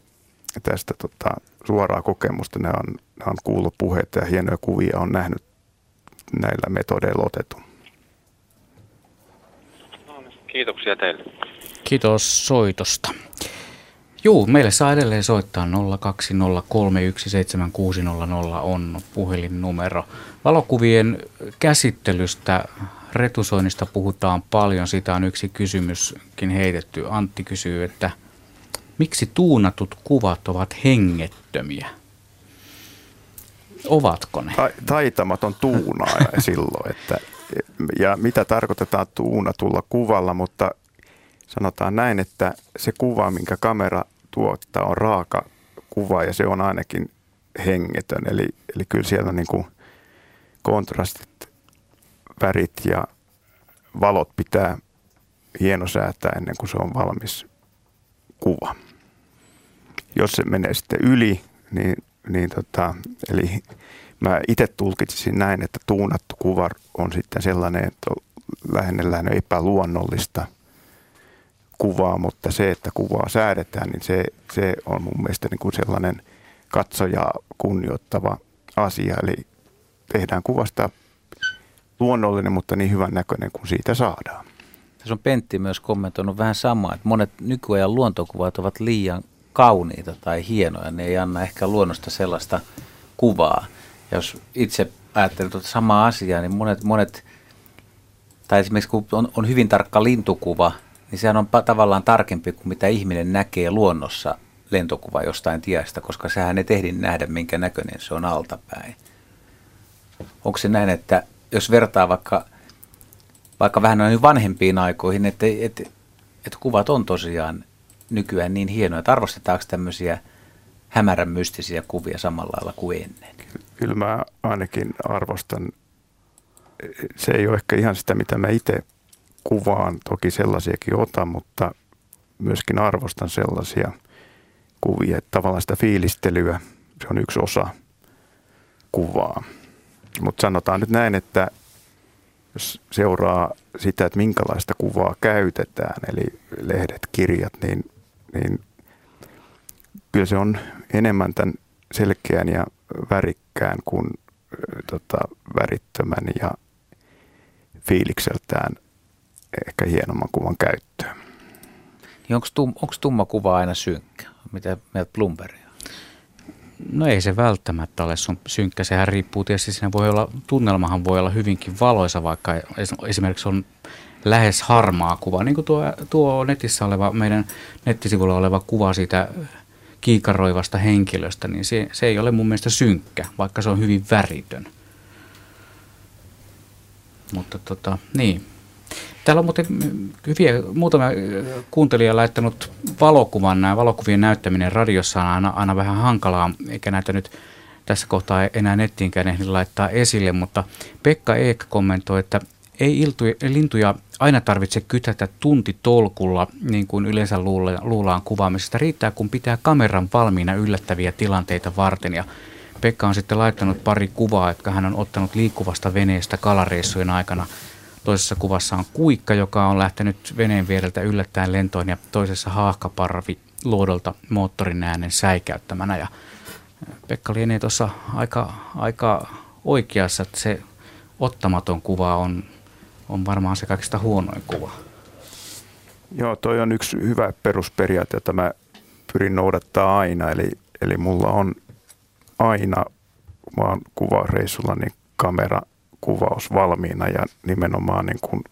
tästä tota, suoraa kokemusta. Ne on, ne on kuullut puheita ja hienoja kuvia on nähnyt näillä metodeilla otetun. Kiitoksia teille. Kiitos soitosta. Juu, meille saa edelleen soittaa. nolla kaksi nolla kolme yksi seitsemän kuusi nolla nolla on puhelinnumero. Valokuvien käsittelystä retusoinnista puhutaan paljon. Siitä on yksi kysymyskin heitetty. Antti kysyy, että miksi tuunatut kuvat ovat hengettömiä? Ovatko ne? Ta- taitamaton tuunaaja silloin. Että, ja mitä tarkoitetaan tuunatulla kuvalla, mutta sanotaan näin, että se kuva, minkä kamera tuottaa, on raaka kuva ja se on ainakin hengetön. Eli, eli kyllä siellä niin kuin kontrastit, värit ja valot pitää hienosäätää ennen kuin se on valmis kuva. Jos se menee sitten yli, niin, niin tota, eli mä itse tulkitsisin näin, että tuunattu kuva on sitten sellainen, että on lähennellään epäluonnollista kuvaa, mutta se, että kuvaa säädetään, niin se, se on mun mielestä niin kuin sellainen katsojaa kunnioittava asia. Eli tehdään kuvasta luonnollinen, mutta niin hyvän näköinen kuin siitä saadaan. Tässä on Pentti myös kommentoinut vähän samaa, että monet nykyajan luontokuvat ovat liian kauniita tai hienoja. Ne ei anna ehkä luonnosta sellaista kuvaa. Ja jos itse ajattelen tuota samaa asiaa, niin monet, monet tai esimerkiksi kun on, on hyvin tarkka lintukuva, niin sehän on tavallaan tarkempi kuin mitä ihminen näkee luonnossa lentokuva jostain tiasta, koska sehän ei ehdi nähdä, minkä näköinen se on altapäin. Onko se näin, että jos vertaa vaikka, vaikka vähän noin vanhempiin aikoihin, että et, et kuvat on tosiaan nykyään niin hienoja, että arvostetaanko tämmöisiä hämärän mystisiä kuvia samalla lailla kuin ennen? Kyllä mä ainakin arvostan. Se ei ole ehkä ihan sitä, mitä mä itse kuvaan. Toki sellaisiakin otan, mutta myöskin arvostan sellaisia kuvia. Että tavallaan sitä fiilistelyä, se on yksi osa kuvaa. Mutta sanotaan nyt näin, että jos seuraa sitä, että minkälaista kuvaa käytetään, eli lehdet, kirjat, niin, niin kyllä se on enemmän tämän selkeän ja värikkään kuin tota, värittömän ja fiilikseltään ehkä hienomman kuvan käyttöön. Niin onko tum, tumma kuva aina synkkä? Mitä mieltä Blombergia? No ei se välttämättä ole sun synkkä, sehän riippuu tietysti, siinä voi olla, tunnelmahan voi olla hyvinkin valoisa, vaikka esimerkiksi on lähes harmaa kuva, niin kuin tuo, tuo netissä oleva, meidän nettisivulla oleva kuva siitä kiikaroivasta henkilöstä, niin se, se ei ole mun mielestä synkkä, vaikka se on hyvin väritön. Mutta tota, niin. Täällä on muuten hyviä, muutama kuuntelija laittanut valokuvan. Nämä valokuvien näyttäminen radiossa on aina, aina vähän hankalaa, eikä näitä nyt tässä kohtaa enää nettiinkään ehdi laittaa esille. Mutta Pekka Eek kommentoi, että ei iltuja, lintuja aina tarvitse kytätä tuntitolkulla, niin kuin yleensä luullaan kuvaamisesta. Riittää, kun pitää kameran valmiina yllättäviä tilanteita varten. Ja Pekka on sitten laittanut pari kuvaa, jotka hän on ottanut liikkuvasta veneestä kalareissujen aikana. Toisessa kuvassa on kuikka, joka on lähtenyt veneen viereltä yllättäen lentoon, ja toisessa haahkaparvi luodolta moottorin äänen säikäyttämänä. Ja Pekka lienee tuossa aika, aika oikeassa, että se ottamaton kuva on, on varmaan se kaikista huonoin kuva. Joo, toi on yksi hyvä perusperiaate, jota mä pyrin noudattaa aina. Eli, eli mulla on aina, mä oon kuvareissulla, niin kamera kuvaus valmiina ja nimenomaan niin kuin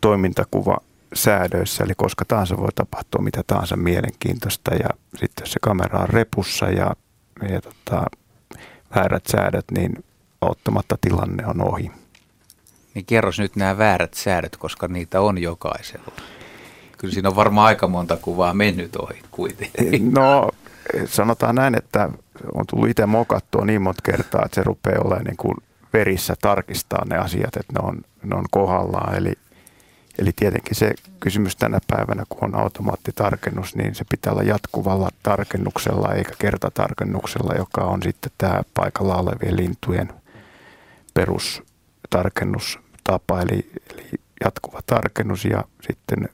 toimintakuva säädöissä, eli koska tahansa voi tapahtua mitä tahansa mielenkiintoista, ja sitten jos se kamera on repussa ja, ja tota, väärät säädöt, niin auttamatta tilanne on ohi. Niin kerros nyt nämä väärät säädöt, koska niitä on jokaisella. Kyllä siinä on varmaan aika monta kuvaa mennyt ohi kuitenkin. No sanotaan näin, että on tullut itse mokattua niin monta kertaa, että se rupeaa olemaan niin kuin verissä tarkistaa ne asiat, että ne on, ne on kohdallaan. Eli, eli tietenkin se kysymys tänä päivänä, kun on automaattitarkennus, niin se pitää olla jatkuvalla tarkennuksella eikä kertatarkennuksella, joka on sitten tämä paikalla olevien lintujen perustarkennustapa. Eli, eli jatkuva tarkennus ja sitten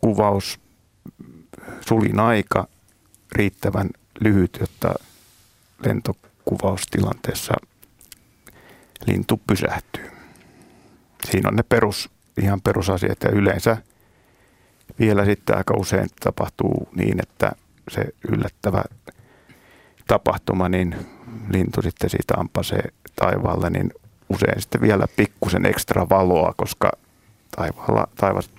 kuvaus, sulin aika riittävän lyhyt, jotta lentokuvaustilanteessa lintu pysähtyy. Siinä on ne perus, ihan perusasiat, ja yleensä vielä sitten aika usein tapahtuu niin, että se yllättävä tapahtuma, niin lintu sitten siitä ampasee taivaalle, niin usein sitten vielä pikkusen ekstra valoa, koska taivaalla, taivas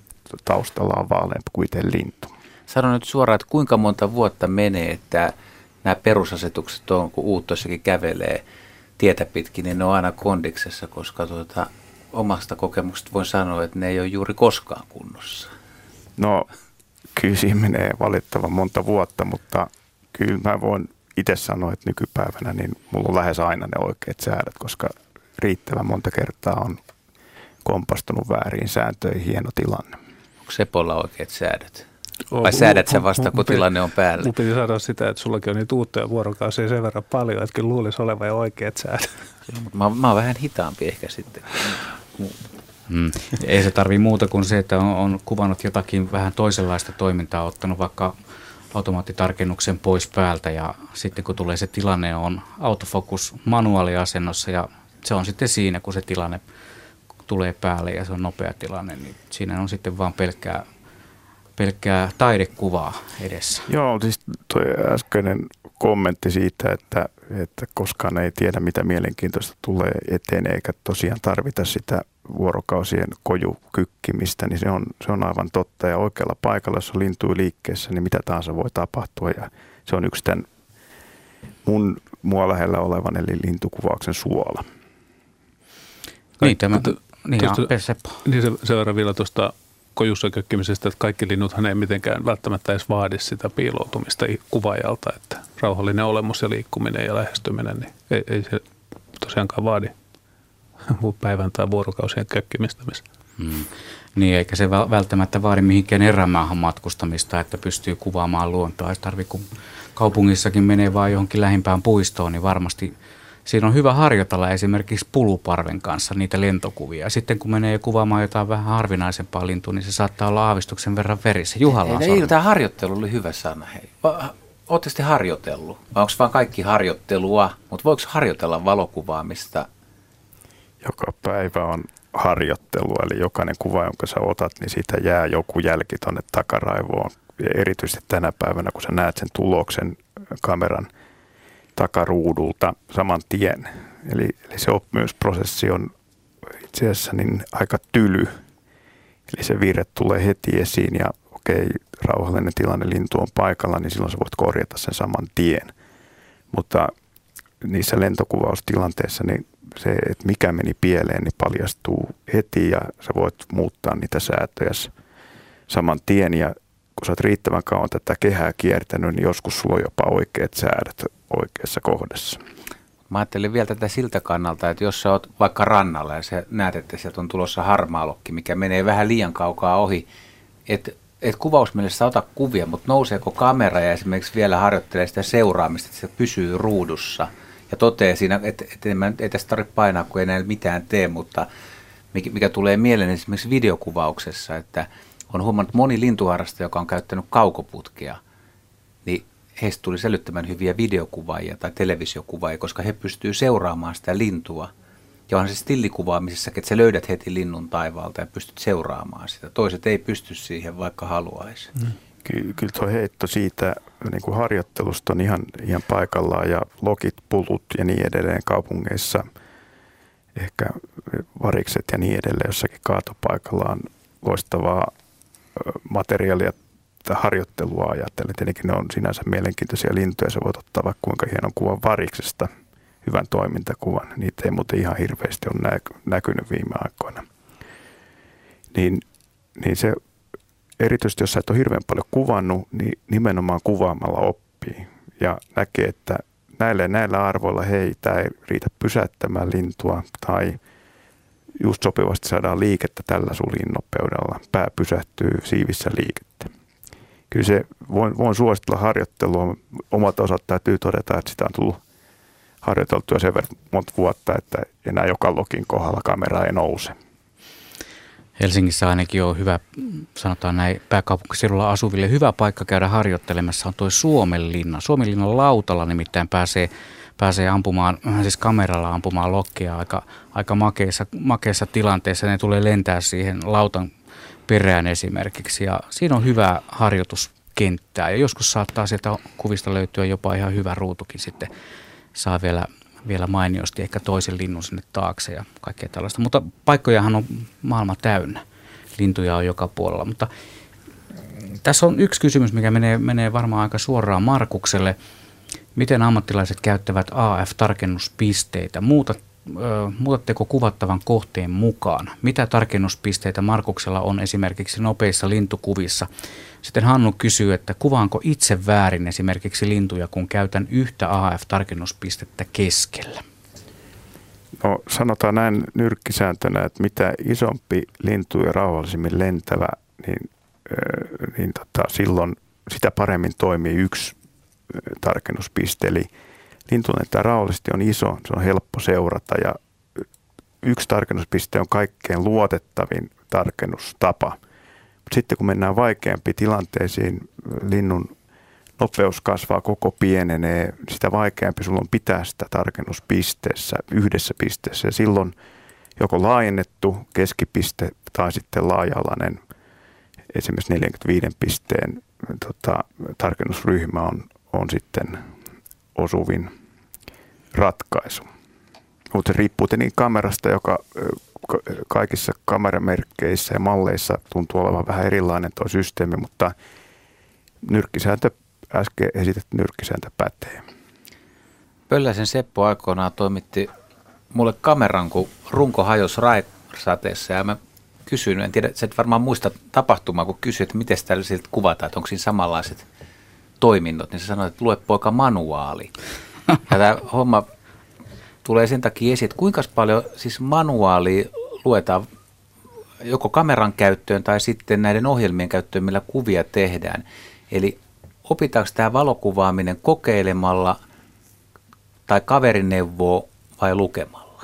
taustalla on vaaleampi kuin itse lintu. Sano nyt suoraan, että kuinka monta vuotta menee, että nämä perusasetukset on, kun uuttoissakin kävelee tietä pitkin, niin ne on aina kondiksessa, koska tuota, omasta kokemuksesta voin sanoa, että ne ei ole juuri koskaan kunnossa. No kyllä siinä menee valittavan monta vuotta, mutta kyllä mä voin itse sanoa, että nykypäivänä niin mulla on lähes aina ne oikeat säädöt, koska riittävän monta kertaa on kompastunut väärin sääntöihin, hieno tilanne. Onko Sepolla oikeat säädöt? Vai säädät sen vasta, kun tilanne on päällä? Mun piti sanoa sitä, että sullakin on niitä uuttoja vuorokausia sen verran paljon, että kyllä luulisi olevan jo oikeat säädöt. Mä, mä oon vähän hitaampi ehkä sitten. Mm. Ei se tarvitse muuta kuin se, että on, on kuvannut jotakin vähän toisenlaista toimintaa, ottanut vaikka automaattitarkennuksen pois päältä ja sitten kun tulee se tilanne, on autofokus manuaaliasennossa ja se on sitten siinä, kun se tilanne tulee päälle ja se on nopea tilanne, niin siinä on sitten vaan pelkkää, pelkkää taidekuvaa edessä. Joo, siis toi äskeinen kommentti siitä, että, että koskaan ei tiedä, mitä mielenkiintoista tulee eteen eikä tosiaan tarvita sitä vuorokausien kojukykkimistä, niin se on, se on aivan totta. Ja oikealla paikalla, jos on lintuja liikkeessä, niin mitä tahansa voi tapahtua. Ja se on yksi tämän mun mua lähellä olevan, eli lintukuvauksen suola. Niin, tämä, niin, niin se, se verran vielä tuosta kojussa kökkimisestä, että kaikki linnuthan ei mitenkään välttämättä edes vaadi sitä piiloutumista kuvaajalta, että rauhallinen olemus ja liikkuminen ja lähestyminen, niin ei, ei se tosiaankaan vaadi päivän tai vuorokausien kökkimistämistä. Hmm. Niin, eikä se välttämättä vaadi mihinkään erämaahan matkustamista, että pystyy kuvaamaan luontoa. Ei tarvitse, kun kaupungissakin menee vaan johonkin lähimpään puistoon, niin varmasti siinä on hyvä harjoitella esimerkiksi puluparven kanssa niitä lentokuvia. Sitten kun menee kuvaamaan jotain vähän harvinaisempaa lintua, niin se saattaa olla aavistuksen verran verissä. Juhalla on sormi. Tämä harjoittelu oli hyvä sana. Oletteko te harjoitellut? Vai onko vaan kaikki harjoittelua? Mutta voiko harjoitella valokuvaamista? Joka päivä on harjoittelua, eli jokainen kuva, jonka sä otat, niin siitä jää joku jälki tuonne takaraivoon. Ja erityisesti tänä päivänä, kun sä näet sen tuloksen kameran takaruudulta saman tien. Eli, eli se oppimisprosessi on itse asiassa niin aika tyly. Eli se virre tulee heti esiin ja okei, rauhallinen tilanne, lintu on paikalla, niin silloin sä voit korjata sen saman tien. Mutta niissä lentokuvaustilanteissa niin se, että mikä meni pieleen, niin paljastuu heti ja sä voit muuttaa niitä säätöjä saman tien. Ja kun sä oot riittävän kauan tätä kehää kiertänyt, niin joskus sulla on jopa oikeat säädöt oikeassa kohdassa. Mä ajattelin vielä tätä siltä kannalta, että jos sä oot vaikka rannalla ja sä näet, että sieltä on tulossa harmaa lokki, mikä menee vähän liian kaukaa ohi, että et kuvausmielessä ota kuvia, mutta nouseeko kamera ja esimerkiksi vielä harjoittelee sitä seuraamista, että se pysyy ruudussa ja toteaa siinä, että, että ei tästä tarvitse painaa, kun ei näin mitään tee, mutta mikä, mikä tulee mieleen esimerkiksi videokuvauksessa, että on huomannut moni lintuharrastaja, joka on käyttänyt kaukoputkea, niin heistä tuli älyttömän hyviä videokuvaajia tai televisiokuvaajia, koska he pystyvät seuraamaan sitä lintua. Ja onhan se stillikuvaamisessa, että sä löydät heti linnun taivaalta ja pystyt seuraamaan sitä. Toiset ei pysty siihen, vaikka haluaisi. Mm. Ky- kyllä tuo heitto siitä niin kuin harjoittelusta on ihan, ihan paikallaan ja lokit, pulut ja niin edelleen kaupungeissa. Ehkä varikset ja niin edelleen jossakin kaatopaikalla on loistavaa materiaalia tai harjoittelua ajatellen. Tietenkin ne on sinänsä mielenkiintoisia lintuja. Sä voit ottaa vaikka kuinka hienon kuvan variksesta. Hyvän toimintakuvan. Niitä ei muuten ihan hirveästi ole näkynyt viime aikoina. Niin, niin se, erityisesti jos sä et ole hirveän paljon kuvannut, niin nimenomaan kuvaamalla oppii. Ja näkee, että näillä näillä arvoilla hei, tämä ei riitä pysäyttämään lintua. Tai just sopivasti saadaan liikettä tällä suljin nopeudella. Pää pysähtyy siivissä liikettä. Kyllä se, voin, voin suositella harjoittelua. Omalta osalta täytyy todeta, että sitä on tullut harjoiteltua sen verran monta vuotta, että enää joka lokin kohdalla kamera ei nouse. Helsingissä ainakin on hyvä, sanotaan näin pääkaupunkiseudulla asuville, hyvä paikka käydä harjoittelemassa on tuo Suomenlinna. Suomenlinnan lautalla nimittäin pääsee, pääsee ampumaan, siis kameralla ampumaan lokkia aika, aika makeissa, makeissa tilanteissa. Ne tulee lentää siihen lautan perään esimerkiksi ja siinä on hyvä harjoituskenttää ja joskus saattaa sieltä kuvista löytyä jopa ihan hyvä ruutukin sitten. Saa vielä vielä mainiosti ehkä toisen linnun sinne taakse ja kaikkea tällaista. Mutta paikkojahan on maailma täynnä. Lintuja on joka puolella. Mutta tässä on yksi kysymys, mikä menee, menee varmaan aika suoraan Markukselle. Miten ammattilaiset käyttävät A F-tarkennuspisteitä? Muuta, ö, muutatteko kuvattavan kohteen mukaan? Mitä tarkennuspisteitä Markuksella on esimerkiksi nopeissa lintukuvissa? Sitten Hannu kysyy, että kuvaanko itse väärin esimerkiksi lintuja, kun käytän yhtä A F-tarkennuspistettä keskellä? No, sanotaan näin nyrkkisääntönä, että mitä isompi lintu ja rauhallisemmin lentävä, niin, äh, niin tota, silloin sitä paremmin toimii yksi äh, tarkennuspiste. Eli lintu lentää rauhallisesti, on iso, se on helppo seurata ja yksi tarkennuspiste on kaikkein luotettavin tarkennustapa. Sitten kun mennään vaikeampiin tilanteisiin, linnun nopeus kasvaa, koko pienenee, sitä vaikeampi sulla on pitää sitä tarkennuspisteessä, yhdessä pisteessä. Ja silloin joko laajennettu keskipiste tai sitten laaja-alainen, esimerkiksi neljänkymmenenviiden pisteen tota, tarkennusryhmä on, on sitten osuvin ratkaisu. Mutta se riippuu tietenkin kamerasta, joka kaikissa kameramerkkeissä ja malleissa tuntuu olevan vähän erilainen tuo systeemi, mutta nyrkkisääntö, äsken esitetty nyrkkisääntö pätee. Pölläsen Seppo aikoinaan toimitti mulle kameran, kun runko hajosi raesateessa ja mä kysyin, en tiedä, sä et varmaan muista tapahtumaa, kun kysyit, että miten tällaisilta kuvataan, että onko siinä samanlaiset toiminnot, niin sä sanoit, että lue poika manuaali. Ja tämä homma tulee sen takia esiin, että kuinka paljon siis manuaalia luetaan joko kameran käyttöön tai sitten näiden ohjelmien käyttöön, millä kuvia tehdään. Eli opitaanko tämä valokuvaaminen kokeilemalla tai kaverineuvoa vai lukemalla?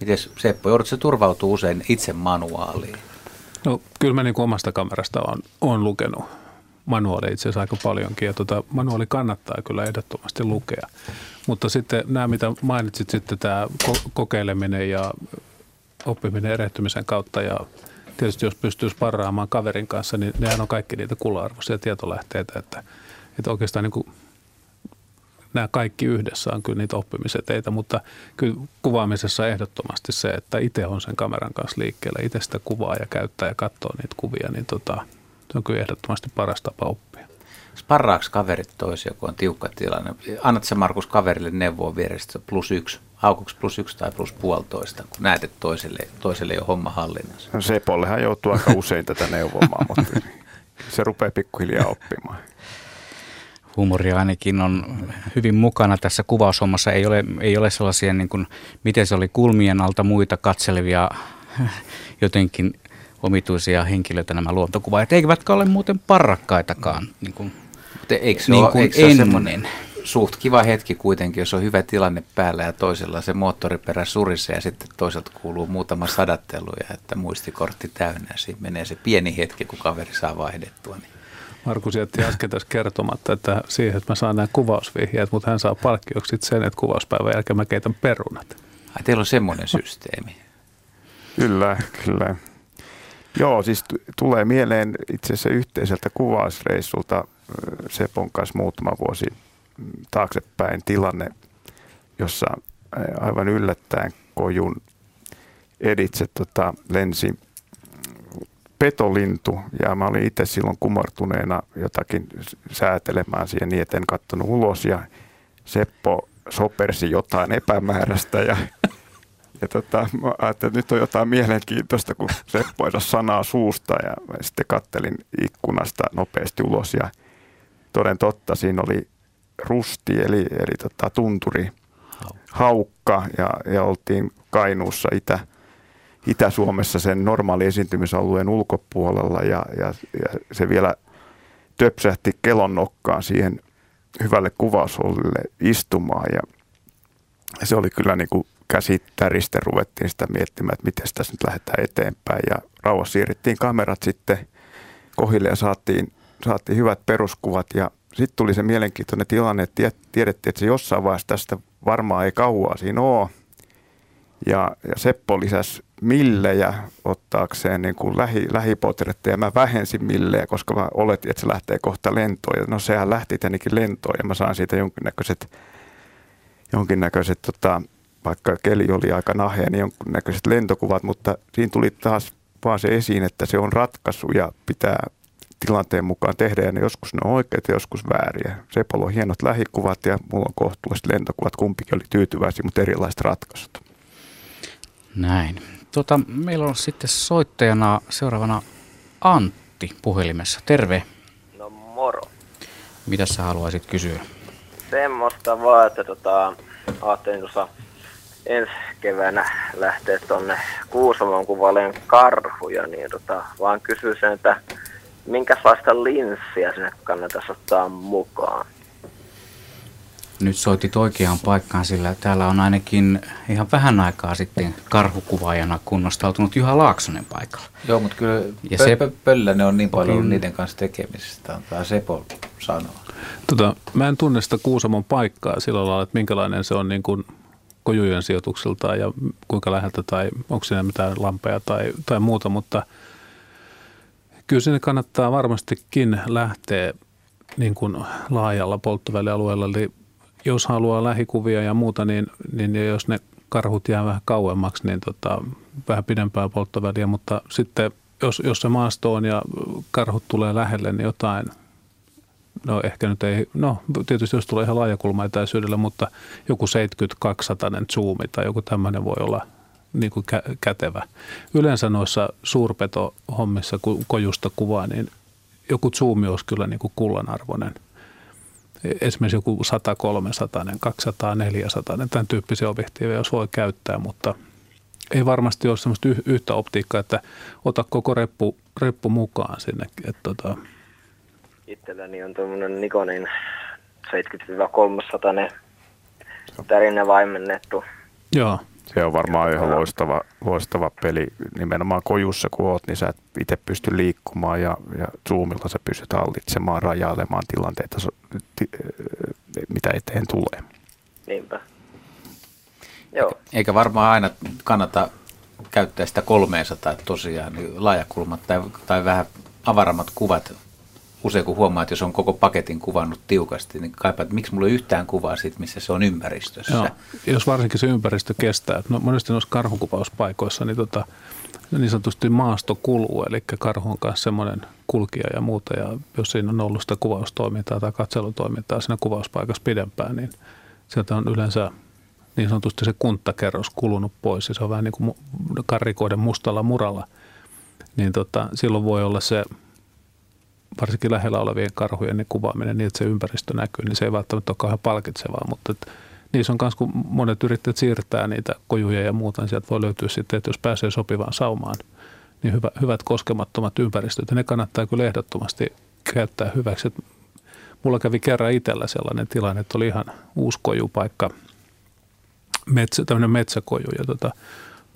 Mites Seppo, joudutko se turvautuu usein itse manuaaliin? No kyllä mä niin kuin omasta kamerasta olen, olen lukenut manuaaleja itse asiassa aika paljonkin ja tuota, manuaali kannattaa kyllä ehdottomasti lukea. Mutta sitten nämä, mitä mainitsit, sitten tämä kokeileminen ja oppiminen erehtymisen kautta ja tietysti jos pystyy sparraamaan kaverin kanssa, niin nehän on kaikki niitä kula-arvoisia tietolähteitä, että, että oikeastaan niin kuin nämä kaikki yhdessä on kyllä niitä oppimiseteitä, mutta kyllä kuvaamisessa ehdottomasti se, että itse on sen kameran kanssa liikkeellä, itse sitä kuvaa ja käyttää ja katsoo niitä kuvia, niin tota, se on kyllä ehdottomasti paras tapa oppia. Sparraaks kaverit toisia, kun on tiukka tilanne? Annatko sä Markus kaverille neuvoa vierestä plus yksi, haukuksi plus yksi tai plus puolitoista, kun näet, että toiselle, toiselle ei ole homma hallinnassa? No Sepollehan joutuu aika usein tätä neuvomaan, mutta se rupeaa pikkuhiljaa oppimaan. Huumori ainakin on hyvin mukana tässä kuvaushommassa. Ei ole, ei ole sellaisia, niin kuin, miten se oli kulmien alta muita katselevia jotenkin omituisia henkilöitä nämä luontokuvaajat, eivätkä ole muuten parrakkaitakaan, niin kuin eikö se niin ole, eikö se semmoinen suht kiva hetki kuitenkin, jos on hyvä tilanne päällä ja toisella se moottoriperä surisee ja sitten toiselta kuuluu muutama sadatteluja, että muistikortti täynnä ja siinä menee se pieni hetki, kun kaveri saa vaihdettua. Niin. Markus jätti äsken tässä kertomatta, että siihen, että mä saan nämä kuvausvihjeet, mutta hän saa palkkioksi sen, että kuvauspäivän jälkeen mä keitän perunat. Ai, teillä on semmoinen systeemi. Kyllä, kyllä. Joo, siis t- tulee mieleen itse asiassa yhteiseltä kuvausreissulta Sepon kanssa muutama vuosi taaksepäin tilanne, jossa aivan yllättäen kojun editse tota, lensi petolintu ja mä olin itse silloin kumartuneena jotakin säätelemään siihen niin, että en katsonut ulos ja Seppo sopersi jotain epämääräistä ja Ja tota, mä ajattelin, että nyt on jotain mielenkiintoista, kun Seppo ei saa sanaa suusta ja mä sitten kattelin ikkunasta nopeasti ulos ja toden totta siinä oli rusti eli, eli tota, tunturi haukka ja, ja oltiin Kainuussa itä, Itä-Suomessa sen normaali esiintymisalueen ulkopuolella ja, ja, ja se vielä töpsähti kelon nokkaan siihen hyvälle kuvaushollille istumaan ja se oli kyllä niin kuin käsit täristen ruvettiin sitä miettimään, että miten tässä nyt lähdetään eteenpäin ja rauhassa siirrettiin kamerat sitten kohille ja saatiin, saatiin hyvät peruskuvat ja sitten tuli se mielenkiintoinen tilanne, että tiedettiin, että se jossain vaiheessa tästä varmaan ei kauaa siinä ole ja, ja Seppo lisäsi millejä ottaakseen niin kuin lähi, lähipotretteja ja mä vähensin millejä, koska mä oletin, että se lähtee kohta lentoon ja no sehän lähti tietenkin lentoon ja mä sain siitä jonkinnäköiset jonkinnäköiset, tota, vaikka keli oli aika nahea, niin jonkinnäköiset lentokuvat, mutta siinä tuli taas vaan se esiin, että se on ratkaisu ja pitää tilanteen mukaan tehdä, ja ne joskus ne on oikeita, joskus vääriä. Sepolla on hienot lähikuvat ja mulla on kohtuulliset lentokuvat, kumpikin oli tyytyväisiä, mutta erilaiset ratkaisut. Näin. Tuota, meillä on sitten soittajana seuraavana Antti puhelimessa. Terve. No moro. Mitä sä haluaisit kysyä? Semmosta vaan, että tota, ajattelin tuossa ensi keväänä lähteä tuonne Kuusamon kuvailemaan karhuja, niin tota, vaan kysyin sen, että minkälaista linssiä sinne kannattaisi ottaa mukaan? Nyt soitit oikeaan paikkaan, sillä täällä on ainakin ihan vähän aikaa sitten karhukuvaajana kunnostautunut Juha Laaksonen paikalla. Joo, mutta kyllä ja pö- pö- Pöllänen on niin paljon on niiden kanssa tekemisestä, tämä Seppo sanoo. Tota, mä en tunne sitä Kuusamon paikkaa sillä lailla, että minkälainen se on niin kuin kojujen sijoitukseltaan ja kuinka läheltä tai onko siinä mitään lampeja tai, tai muuta, mutta kyllä sinne kannattaa varmastikin lähteä niin kuin laajalla polttovälialueella, eli jos haluaa lähikuvia ja muuta, niin, niin jos ne karhut jää vähän kauemmaksi, niin tota, vähän pidempää polttoväliä, mutta sitten jos, jos se maasto on ja karhut tulee lähelle, niin jotain, no ehkä nyt ei, no tietysti jos tulee ihan laajakulmaetäisyydellä, mutta joku seitsemänkymmentä kaksisataa zoomi tai joku tämmöinen voi olla niin kuin kä- kätevä. Yleensä noissa suurpetohommissa, kun kojusta kuvaa, niin joku zoomi olisi kyllä niin kuin kullanarvoinen. Esimerkiksi joku sata, kolmesataa, kaksisataa, neljäsataa, tämän tyyppisiä objektiiveja, jos voi käyttää, mutta ei varmasti ole semmoista yh- yhtä optiikkaa, että ota koko reppu, reppu mukaan sinne. Et tota. Itselläni on tuommoinen Nikonin seitsemänkymmentä kolmesataa tärinä vaimennettu. Joo. Se on varmaan ihan loistava, loistava peli. Nimenomaan kojussa kun oot, niin sä et itse pysty liikkumaan ja, ja zoomilta sä pystyt hallitsemaan, rajailemaan tilanteita, mitä eteen tulee. Niinpä. Joo. Eikä varmaan aina kannata käyttää sitä kolmesataa tosiaan, niin laajakulmat tai, tai vähän avarammat kuvat. Usein kun huomaa, että jos on koko paketin kuvannut tiukasti, niin kaipaa, että miksi mulla ei yhtään kuvaa siitä, missä se on ympäristössä. Joo, jos varsinkin se ympäristö kestää. No, monesti noissa karhunkuvauspaikoissa niin, tota, niin sanotusti maasto kuluu, eli karhu on myös semmoinen kulkija ja muuta. Ja jos siinä on ollut sitä kuvaustoimintaa tai katselutoimintaa siinä kuvauspaikassa pidempään, niin sieltä on yleensä niin sanotusti se kunttakerros kulunut pois. Ja se on vähän niin kuin karrikoiden mustalla muralla. Niin tota, silloin voi olla se varsinkin lähellä olevien karhujen niin kuvaaminen niin, että se ympäristö näkyy, niin se ei välttämättä ole kauhean palkitsevaa, mutta et, niissä on myös, kun monet yrittäjät siirtää niitä kojuja ja muuta, niin sieltä voi löytyä sitten, että jos pääsee sopivaan saumaan, niin hyvä, hyvät koskemattomat ympäristöt, ja ne kannattaa kyllä ehdottomasti käyttää hyväksi. Et mulla kävi kerran itsellä sellainen tilanne, että oli ihan uusi kojupaikka, metsä, tämmöinen metsäkoju, ja tota,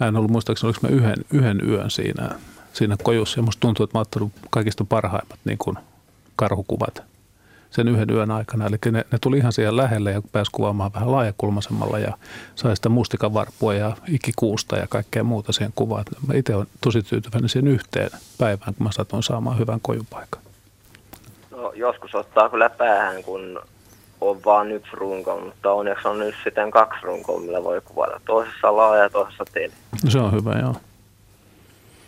mä en ollut muistaakseni, oliko mä yhden, yhden yön siinä, siinä kojussa, ja musta tuntuu, että mä oon ottanut kaikista parhaimmat niin kuin karhukuvat sen yhden yön aikana. Eli ne, ne tuli ihan siihen lähelle ja pääsi kuvaamaan vähän laajakulmaisemmalla ja sai sitä mustikanvarppua ja ikikuusta ja kaikkea muuta siihen kuvaan. Mä itse olen tosi tyytyväinen siihen yhteen päivään, kun mä satun saamaan hyvän kojupaikan. No, joskus ottaa kyllä päähän, kun on vaan yksi runko, mutta onneksi on nyt sitten kaksi runkoa, millä voi kuvata. Toisessa laaja ja toisessa teli. No, se on hyvä, joo.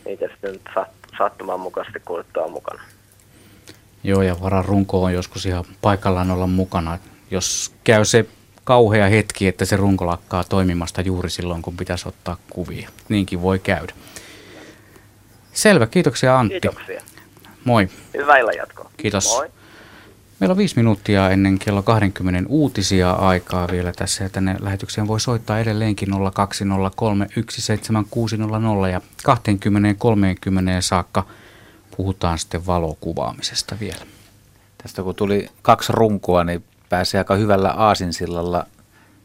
Niitä sitten sattuman mukaisesti kuluttaa mukana. Joo, ja varan runko on joskus ihan paikallaan olla mukana. Jos käy se kauhea hetki, että se runko lakkaa toimimasta juuri silloin, kun pitäisi ottaa kuvia. Niinkin voi käydä. Selvä, kiitoksia Antti. Kiitoksia. Moi. Hyvää illan jatkoa. Kiitos. Moi. Meillä on viisi minuuttia ennen kello kaksikymmentä uutisia aikaa vielä tässä. Tänne lähetykseen voi soittaa edelleenkin nolla kaksi nolla kolme yksi seitsemän kuusi nolla nolla ja kaksikymmentä kolmekymmentä saakka puhutaan sitten valokuvaamisesta vielä. Tästä kun tuli kaksi runkoa, niin pääsi aika hyvällä aasinsillalla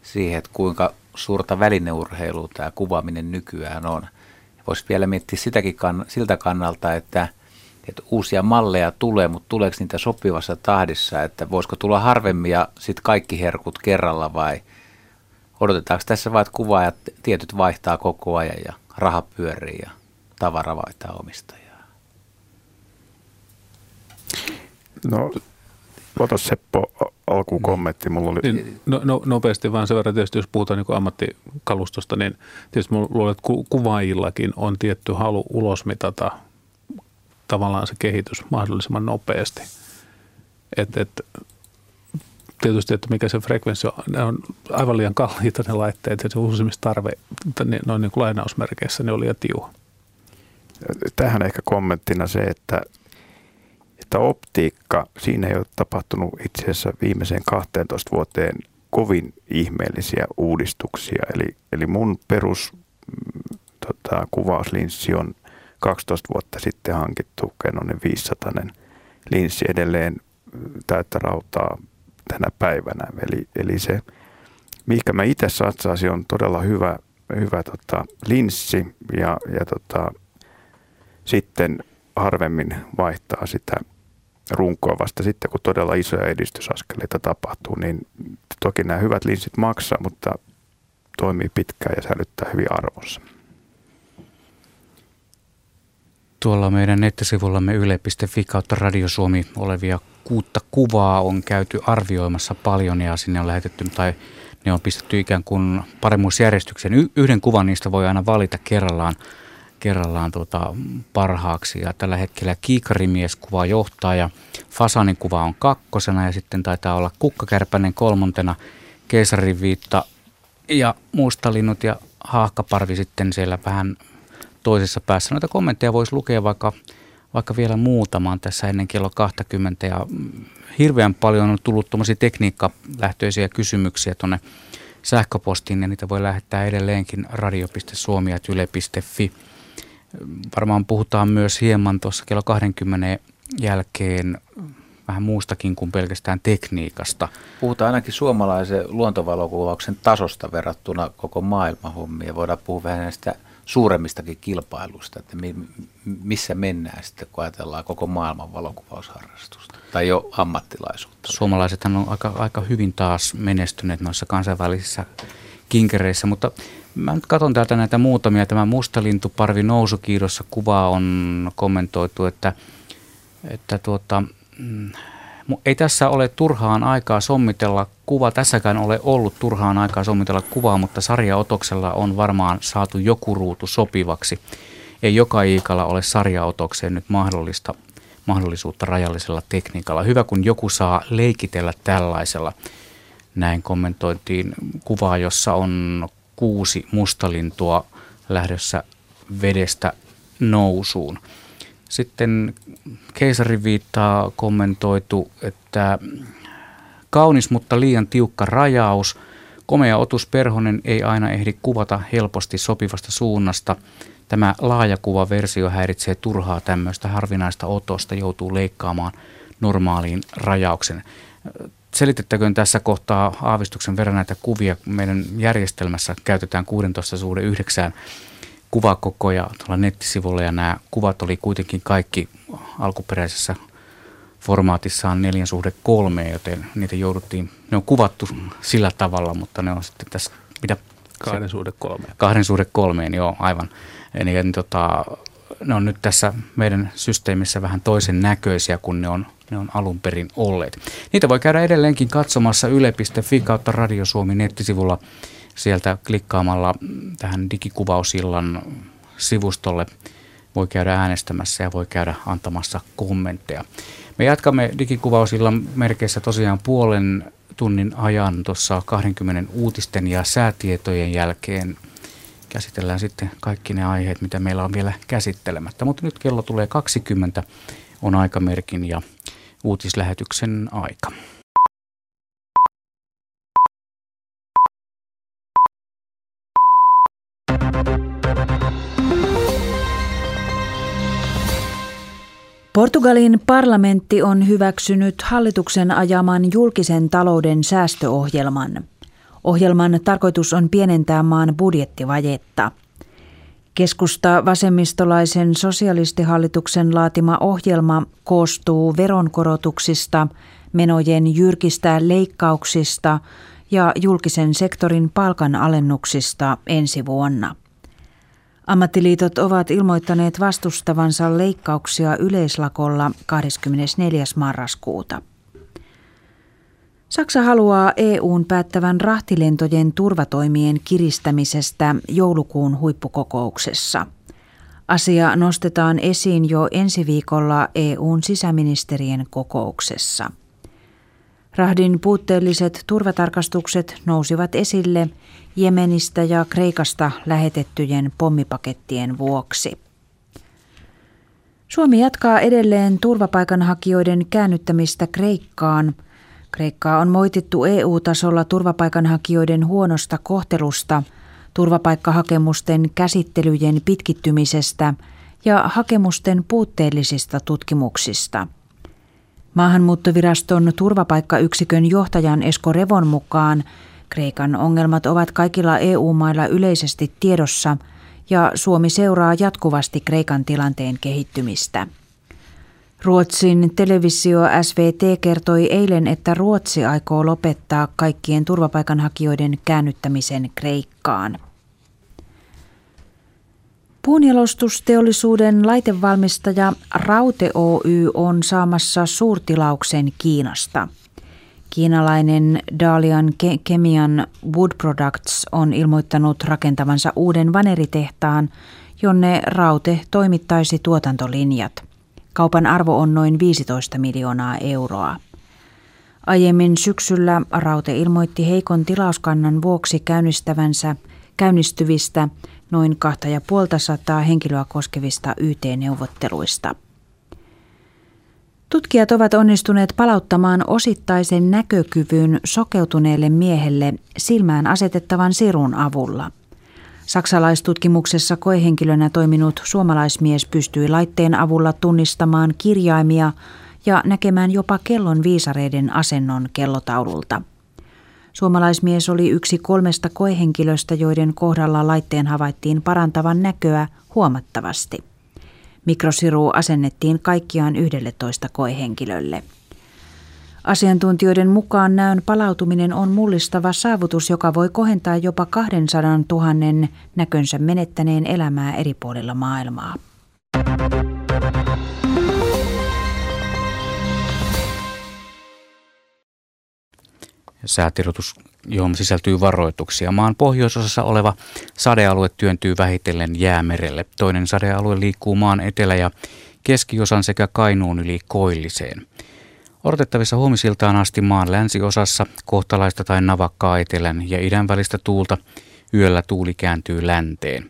siihen, että kuinka suurta välineurheilua tämä kuvaaminen nykyään on. Voisi vielä miettiä sitäkin kann- siltä kannalta, että Että uusia malleja tulee, mutta tuleeko niitä sopivassa tahdissa, että voisiko tulla harvemmin ja sitten kaikki herkut kerralla vai odotetaanko tässä vain, että kuvaajat tietyt vaihtaa koko ajan ja raha pyörii ja tavara vaihtaa omistajaa? No, Ota Seppo alkuun kommentti. Mulla oli... niin, no, no, nopeasti vaan sen verran tietysti, jos puhutaan niin ammattikalustosta, niin tietysti mä luulen, että ku, kuvaajillakin on tietty halu ulosmitata tavallaan se kehitys mahdollisimman nopeasti. Et, et, tietysti, että mikä se frekvenssi on, ne on aivan liian kalliita ne laitteet, ja se uusimistarve noin niin kuin lainausmerkeissä ne oli liian tiuha. Tähän ehkä kommenttina se, että Että optiikka, siinä ei ole tapahtunut itse asiassa viimeiseen kahteentoista vuoteen kovin ihmeellisiä uudistuksia. Eli, eli mun perus tota, kuvauslinssi on kaksitoista vuotta sitten hankittu Canonin viisisataa linssi, edelleen täyttä rautaa tänä päivänä. Eli, eli se, mihinkä mä itse satsaisin, on todella hyvä, hyvä tota, linssi ja, ja tota, sitten harvemmin vaihtaa sitä runkoa vasta sitten, kun todella isoja edistysaskeleita tapahtuu, niin toki nämä hyvät linssit maksaa, mutta toimii pitkään ja säilyttää hyvin arvonsa. Tuolla meidän nettisivullamme yle piste fi kautta Radio Suomi olevia kuutta kuvaa on käyty arvioimassa paljon ja sinne on lähetetty tai ne on pistetty ikään kuin paremmuusjärjestykseen. Y- yhden kuvan niistä voi aina valita kerrallaan. kerrallaan tuota parhaaksi. Ja tällä hetkellä kiikarimieskuva johtaa ja fasanin kuva on kakkosena ja sitten taitaa olla kukkakärpänen kolmontena, keisarin viitta ja mustalinnut ja haahkaparvi sitten siellä vähän toisessa päässä. Noita kommentteja voisi lukea vaikka, vaikka vielä muutamaan tässä ennen kello kaksikymmentä ja hirveän paljon on tullut tuommoisia tekniikkalähtöisiä kysymyksiä tuonne sähköpostiin ja niitä voi lähettää edelleenkin radio piste suomi ät yle piste fi. Varmaan puhutaan myös hieman tuossa kello kaksikymmentä jälkeen vähän muustakin kuin pelkästään tekniikasta. Puhutaan ainakin suomalaisen luontovalokuvauksen tasosta verrattuna koko maailman hommiin. Voidaan puhua vähän näistä suuremmistakin kilpailuista, että missä mennään sitten, kun ajatellaan koko maailman valokuvausharrastusta tai jo ammattilaisuutta. Suomalaisethan on aika, aika hyvin taas menestyneet noissa kansainvälisissä kinkereissä, mutta mä nyt katson täältä näitä muutamia. Tämä mustalintuparvi nousukiidossa kuva on kommentoitu, että, että tuota, ei tässä ole turhaan aikaa sommitella kuvaa. Tässäkään ole ollut turhaan aikaa sommitella kuvaa, mutta sarjaotoksella on varmaan saatu joku ruutu sopivaksi. Ei joka iikalla ole sarjaotokseen nyt mahdollista, mahdollisuutta rajallisella tekniikalla. Hyvä, kun joku saa leikitellä tällaisella. Näin kommentoitiin kuvaa, jossa on kuusi mustalintua lähdössä vedestä nousuun. Sitten keisariviittaa kommentoitu, että kaunis, mutta liian tiukka rajaus. Komea otus perhonen ei aina ehdi kuvata helposti sopivasta suunnasta. Tämä laajakuvaversio häiritsee turhaa tämmöistä harvinaista otosta, joutuu leikkaamaan normaaliin rajauksen. Selitettäköön tässä kohtaa aavistuksen verran näitä kuvia. Meidän järjestelmässä käytetään kuusitoista suhde yhdeksän kuvakokoja tuolla nettisivulla ja nämä kuvat oli kuitenkin kaikki alkuperäisessä formaatissaan neljä suhde kolme, joten niitä jouduttiin, ne on kuvattu sillä tavalla, mutta ne on sitten tässä, mitä? kahden suhde kolme. kahden suhde kolmeen, joo, aivan. Eli tota, ne on nyt tässä meidän systeemissä vähän toisen näköisiä kuin ne on Ne on alun perin olleet. Niitä voi käydä edelleenkin katsomassa yle piste fi kautta Radio Suomi -nettisivulla sieltä klikkaamalla tähän digikuvausillan sivustolle. Voi käydä äänestämässä ja voi käydä antamassa kommentteja. Me jatkamme digikuvausillan merkeissä tosiaan puolen tunnin ajan tuossa kaksikymmentä uutisten ja säätietojen jälkeen. Käsitellään sitten kaikki ne aiheet, mitä meillä on vielä käsittelemättä. Mutta nyt kello tulee kaksikymmentä, on aikamerkin ja uutislähetyksen aika. Portugalin parlamentti on hyväksynyt hallituksen ajaman julkisen talouden säästöohjelman. Ohjelman tarkoitus on pienentää maan budjettivajetta. Keskusta vasemmistolaisen sosialistihallituksen laatima ohjelma koostuu veronkorotuksista, menojen jyrkistä leikkauksista ja julkisen sektorin palkanalennuksista ensi vuonna. Ammattiliitot ovat ilmoittaneet vastustavansa leikkauksia yleislakolla kahdeskymmenesneljäs marraskuuta. Saksa haluaa E U:n päättävän rahtilentojen turvatoimien kiristämisestä joulukuun huippukokouksessa. Asia nostetaan esiin jo ensi viikolla E U:n sisäministerien kokouksessa. Rahdin puutteelliset turvatarkastukset nousivat esille Jemenistä ja Kreikasta lähetettyjen pommipakettien vuoksi. Suomi jatkaa edelleen turvapaikanhakijoiden käännyttämistä Kreikkaan. Kreikkaa on moitittu E U-tasolla turvapaikanhakijoiden huonosta kohtelusta, turvapaikkahakemusten käsittelyjen pitkittymisestä ja hakemusten puutteellisista tutkimuksista. Maahanmuuttoviraston turvapaikkayksikön johtajan Esko Revon mukaan Kreikan ongelmat ovat kaikilla E U-mailla yleisesti tiedossa ja Suomi seuraa jatkuvasti Kreikan tilanteen kehittymistä. Ruotsin televisio S V T kertoi eilen, että Ruotsi aikoo lopettaa kaikkien turvapaikanhakijoiden käännyttämisen Kreikkaan. Puunjalostusteollisuuden laitevalmistaja Raute Oy on saamassa suurtilauksen Kiinasta. Kiinalainen Dalian Chemian Wood Products on ilmoittanut rakentavansa uuden vaneritehtaan, jonne Raute toimittaisi tuotantolinjat. Kaupan arvo on noin viisitoista miljoonaa euroa. Aiemmin syksyllä Raute ilmoitti heikon tilauskannan vuoksi käynnistävänsä käynnistyvistä noin kaksituhattaviisisataa henkilöä koskevista Y T-neuvotteluista. Tutkijat ovat onnistuneet palauttamaan osittaisen näkökyvyn sokeutuneelle miehelle silmään asetettavan sirun avulla. Saksalaistutkimuksessa koehenkilönä toiminut suomalaismies pystyi laitteen avulla tunnistamaan kirjaimia ja näkemään jopa kellon viisareiden asennon kellotaululta. Suomalaismies oli yksi kolmesta koehenkilöstä, joiden kohdalla laitteen havaittiin parantavan näköä huomattavasti. Mikrosiru asennettiin kaikkiaan yhdelletoista koehenkilölle. Asiantuntijoiden mukaan näön palautuminen on mullistava saavutus, joka voi kohentaa jopa kaksisataa tuhatta näkönsä menettäneen elämää eri puolilla maailmaa. Säätiedotus, johon sisältyy varoituksia. Maan pohjoisosassa oleva sadealue työntyy vähitellen Jäämerelle. Toinen sadealue liikkuu maan etelä- ja keskiosan sekä Kainuun yli koilliseen. Odotettavissa huomisiltaan asti maan länsiosassa kohtalaista tai navakkaa etelän ja idän välistä tuulta. Yöllä tuuli kääntyy länteen.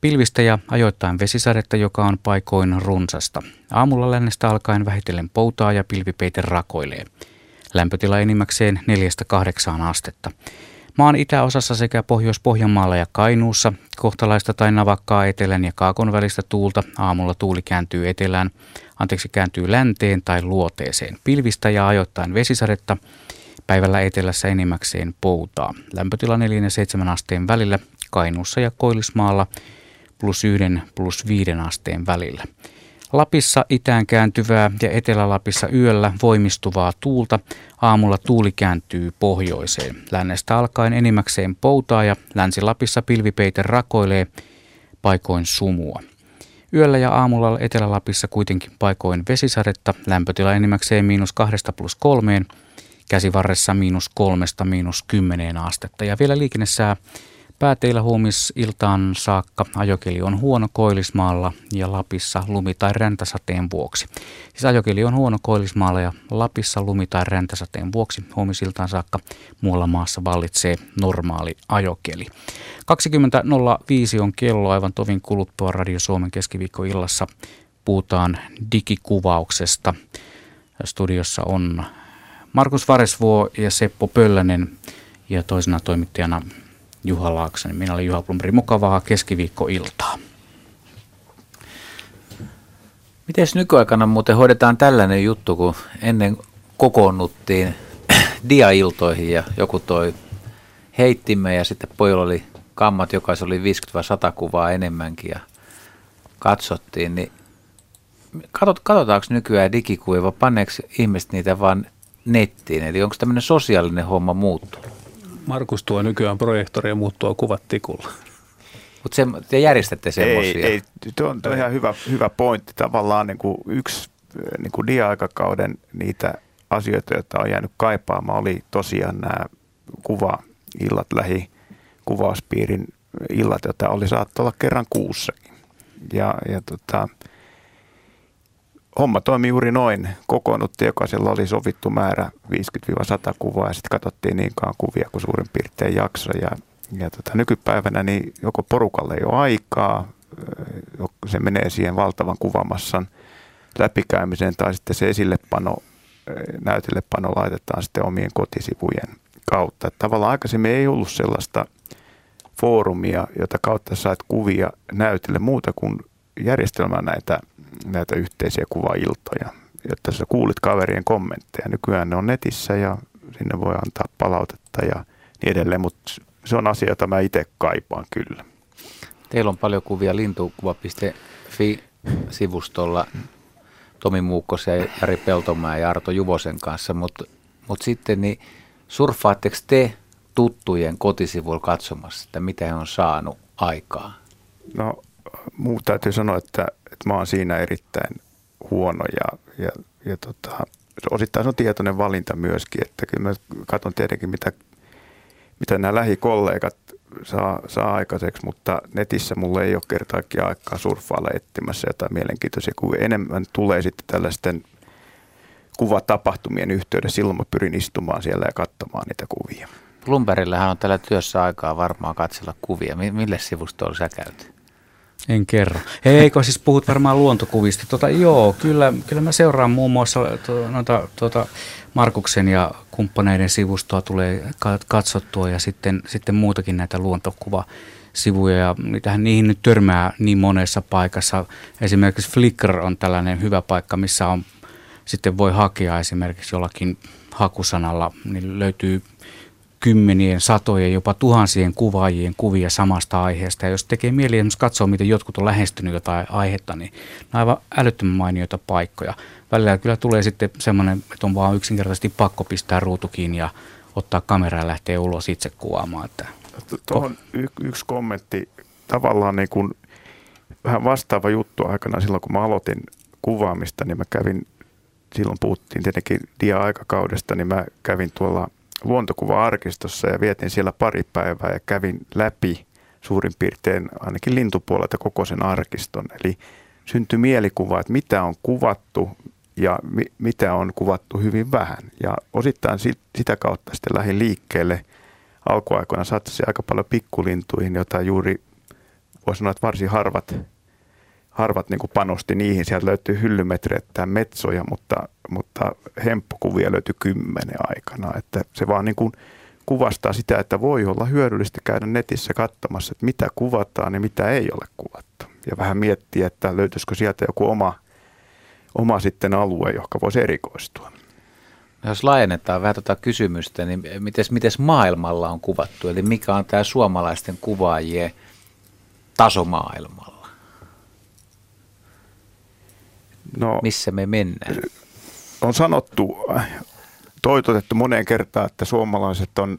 Pilvistä ja ajoittain vesisadetta, joka on paikoin runsasta. Aamulla lännestä alkaen vähitellen poutaa ja pilvipeite rakoilee. Lämpötila enimmäkseen neljästä kahdeksaan astetta. Maan itäosassa sekä Pohjois-Pohjanmaalla ja Kainuussa kohtalaista tai navakkaa etelän ja kaakon välistä tuulta. Aamulla tuuli kääntyy etelään, anteeksi kääntyy länteen tai luoteeseen. Pilvistä ja ajoittain vesisadetta. Päivällä etelässä enimmäkseen poutaa. Lämpötila neljä ja seitsemän asteen välillä, Kainuussa ja Koillismaalla plus yhden plus viiden asteen välillä. Lapissa itään kääntyvää ja Etelä-Lapissa yöllä voimistuvaa tuulta. Aamulla tuuli kääntyy pohjoiseen. Lännestä alkaen enimmäkseen poutaa ja Länsi-Lapissa pilvipeite rakoilee, paikoin sumua. Yöllä ja aamulla Etelä-Lapissa kuitenkin paikoin vesisadetta. Lämpötila enimmäkseen miinus kahdesta plus kolmeen. Käsivarressa miinus kolmesta miinus kymmeneen astetta. Ja vielä liikennesää. Pääteillä huomisiltaan saakka ajokeli on huono Koillismaalla ja Lapissa lumi- tai räntäsateen vuoksi. Siis ajokeli on huono Koillismaalla ja Lapissa lumi- tai räntäsateen vuoksi. Huomisiltaan saakka muualla maassa vallitsee normaali ajokeli. kaksikymmentä nolla viisi on kello, aivan tovin kuluttua Radio Suomen keskiviikkoillassa puhutaan digikuvauksesta. Studiossa on Markus Varesvuo ja Seppo Pöllänen ja toisena toimittajana Juha Laaksonen. Minä olen Juha Blomberg. Mukavaa keskiviikkoiltaa. Mites nykyaikana muuten hoidetaan tällainen juttu, kun ennen kokoonnuttiin diailtoihin ja joku toi heittimme ja sitten pojilla oli kammat, jokaisella oli viisikymmentä sata kuvaa enemmänkin ja katsottiin. Niin katot, katsotaanko nykyään digikuvia vai panneeko ihmiset niitä vaan nettiin? Eli onko tämmöinen sosiaalinen homma muuttunut? Markus tuo nykyään projektori ja muut tuo kuvat tikulla. Mutta se, te järjestätte semmoisia. Ei, ei, tuo on ihan hyvä, hyvä pointti. Tavallaan niin kuin yksi niin kuin dia-aikakauden niitä asioita, joita on jäänyt kaipaamaan, oli tosiaan nämä kuva-illat, lähikuvauspiirin illat, joita oli saattaa olla kerran kuussakin. Ja, ja tota, homma toimi juuri noin. Kokoonnuttiin, jokaisella oli sovittu määrä viisikymmentä–sata kuvaa ja sitten katsottiin niin kauan kuvia kuin suurin piirtein jakso. Ja, ja tota, nykypäivänä niin joko porukalla ei ole aikaa, se menee siihen valtavan kuvamassan läpikäymiseen tai sitten se esillepano, näytellepano laitetaan sitten omien kotisivujen kautta. Että tavallaan aikaisemmin ei ollut sellaista foorumia, jota kautta sait kuvia näytille muuta kuin järjestelmään näitä, näitä yhteisiä kuvailtoja, jotta sä kuulit kaverien kommentteja. Nykyään ne on netissä ja sinne voi antaa palautetta ja niin edelleen, mutta se on asia, jota mä itse kaipaan kyllä. Teillä on paljon kuvia lintukuva piste fi-sivustolla Tomi Muukkosen ja Jari Peltomää ja Arto Juvosen kanssa, mutta mut sitten niin surffaatteko te tuttujen kotisivuilla katsomassa, että mitä he on saanut aikaa? No, mun täytyy sanoa, että, että mä oon siinä erittäin huono ja, ja, ja tota, osittain se on tietoinen valinta myöskin, että kyllä mä katson tietenkin, mitä, mitä nämä lähikollegat Saa, saa aikaiseksi, mutta netissä mulla ei ole kertaakin aikaa surffailla etsimässä jotain mielenkiintoisia kuvia. Enemmän tulee sitten tällaisten kuvatapahtumien yhteydessä, silloin mä pyrin istumaan siellä ja katsomaan niitä kuvia. Blombergillähän on tällä työssä aikaa varmaan katsella kuvia. Mille sivustolla sä käyt? En kerro. Hei, kun siis puhut varmaan luontokuvista. Tota, joo, kyllä, kyllä mä seuraan muun muassa noita, tuota, Markuksen ja kumppaneiden sivustoa tulee katsottua ja sitten, sitten muutakin näitä luontokuvasivuja. Ja mitähän niihin nyt törmää niin monessa paikassa. Esimerkiksi Flickr on tällainen hyvä paikka, missä on, sitten voi hakea esimerkiksi jollakin hakusanalla, niin löytyy kymmenien, satojen, jopa tuhansien kuvaajien kuvia samasta aiheesta. Ja jos tekee mieli esimerkiksi katsoa, miten jotkut on lähestynyt jotain aihetta, niin ne on aivan älyttömän mainioita paikkoja. Välillä kyllä tulee sitten semmoinen, että on vaan yksinkertaisesti pakko pistää ruutu kiinni ja ottaa kameraa ja lähtee ulos itse kuvaamaan. Tuohon yksi kommentti. Tavallaan niin kuin vähän vastaava juttu aikana silloin, kun mä aloitin kuvaamista, niin mä kävin, silloin puhuttiin tietenkin dia-aikakaudesta, niin mä kävin tuolla luontokuva-arkistossa ja vietin siellä pari päivää ja kävin läpi suurin piirtein ainakin lintupuolelta koko sen arkiston. Eli syntyi mielikuva, että mitä on kuvattu ja mi- mitä on kuvattu hyvin vähän. Ja osittain sit, sitä kautta sitten lähdin liikkeelle. Alkuaikoina satsasi aika paljon pikkulintuihin, joita juuri voi sanoa, että varsin harvat, harvat niin kuin panosti niihin. Sieltä löytyy hyllymetreittäin metsoja, mutta mutta hemppukuvia löytyi kymmenen aikana, että se vaan niin kuin kuvastaa sitä, että voi olla hyödyllistä käydä netissä katsomassa, että mitä kuvataan ja mitä ei ole kuvattu. Ja vähän miettiä, että löytyisikö sieltä joku oma, oma sitten alue, johon voisi erikoistua. Jos laajennetaan vähän tuota kysymystä, niin miten maailmalla on kuvattu? Eli mikä on tämä suomalaisten kuvaajien taso maailmalla? No, missä me mennään? On sanottu, toitotettu moneen kertaan, että suomalaiset on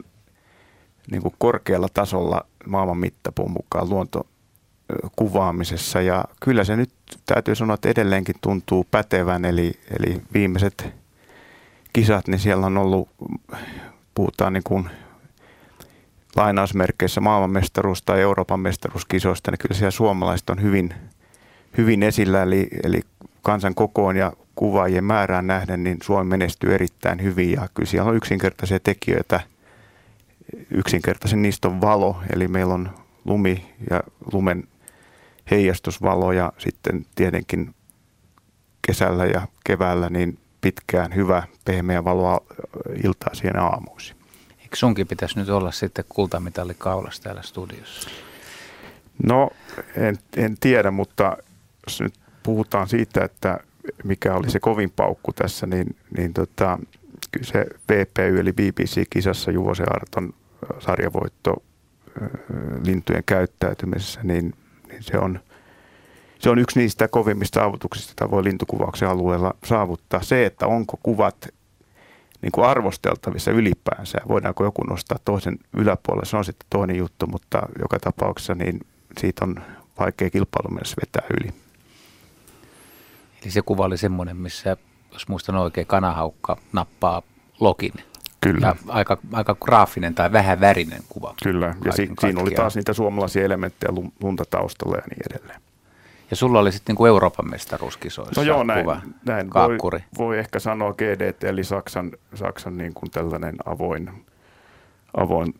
niin kuin korkealla tasolla maailman mittapuun mukaan luontokuvaamisessa. Ja kyllä se nyt täytyy sanoa, että edelleenkin tuntuu pätevän. Eli, eli viimeiset kisat, niin siellä on ollut, puhutaan niin kuin lainausmerkeissä maailmanmestaruus- tai Euroopan mestaruuskisoista, niin kyllä siellä suomalaiset on hyvin, hyvin esillä. Eli, eli kansan kokoon ja kuvaajien määrään nähden, niin Suomi menestyy erittäin hyvin ja kyllä siellä on yksinkertaisia tekijöitä. Yksinkertaisen niistä on valo, eli meillä on lumi ja lumen heijastusvalo ja sitten tietenkin kesällä ja keväällä niin pitkään hyvä pehmeä valoa iltaisin ja aamuisin. Eikö sunkin pitäisi nyt olla sitten kultamitali kaulassa täällä studiossa? No en, en tiedä, mutta jos nyt puhutaan siitä, että mikä oli se kovin paukku tässä, niin, niin tota, kyllä se B P Y eli B B C-kisassa Juvosen Arton sarjavoitto lintujen käyttäytymisessä, niin, niin se, on, se on yksi niistä kovimmista saavutuksista, joita voi lintukuvauksen alueella saavuttaa. Se, että onko kuvat niin kuin arvosteltavissa ylipäänsä, voidaanko joku nostaa toisen yläpuolelle, se on sitten toinen juttu, mutta joka tapauksessa niin siitä on vaikea kilpailu mennessä vetää yli. Eli se kuva oli semmoinen, missä jos muistan oikein, kanahaukka nappaa lokin. Kyllä. Aika, aika graafinen tai vähän värinen kuva. Kyllä, ja si- siinä oli taas niitä suomalaisia elementtejä lunta taustalla ja niin edelleen. Ja sulla oli sitten niin Euroopan mestaruuskisoissa no joo, näin, kuva, näin. Kaakkuri. Voi, voi ehkä sanoa G D T, eli Saksan, Saksan niin kuin tällainen avoin, avoin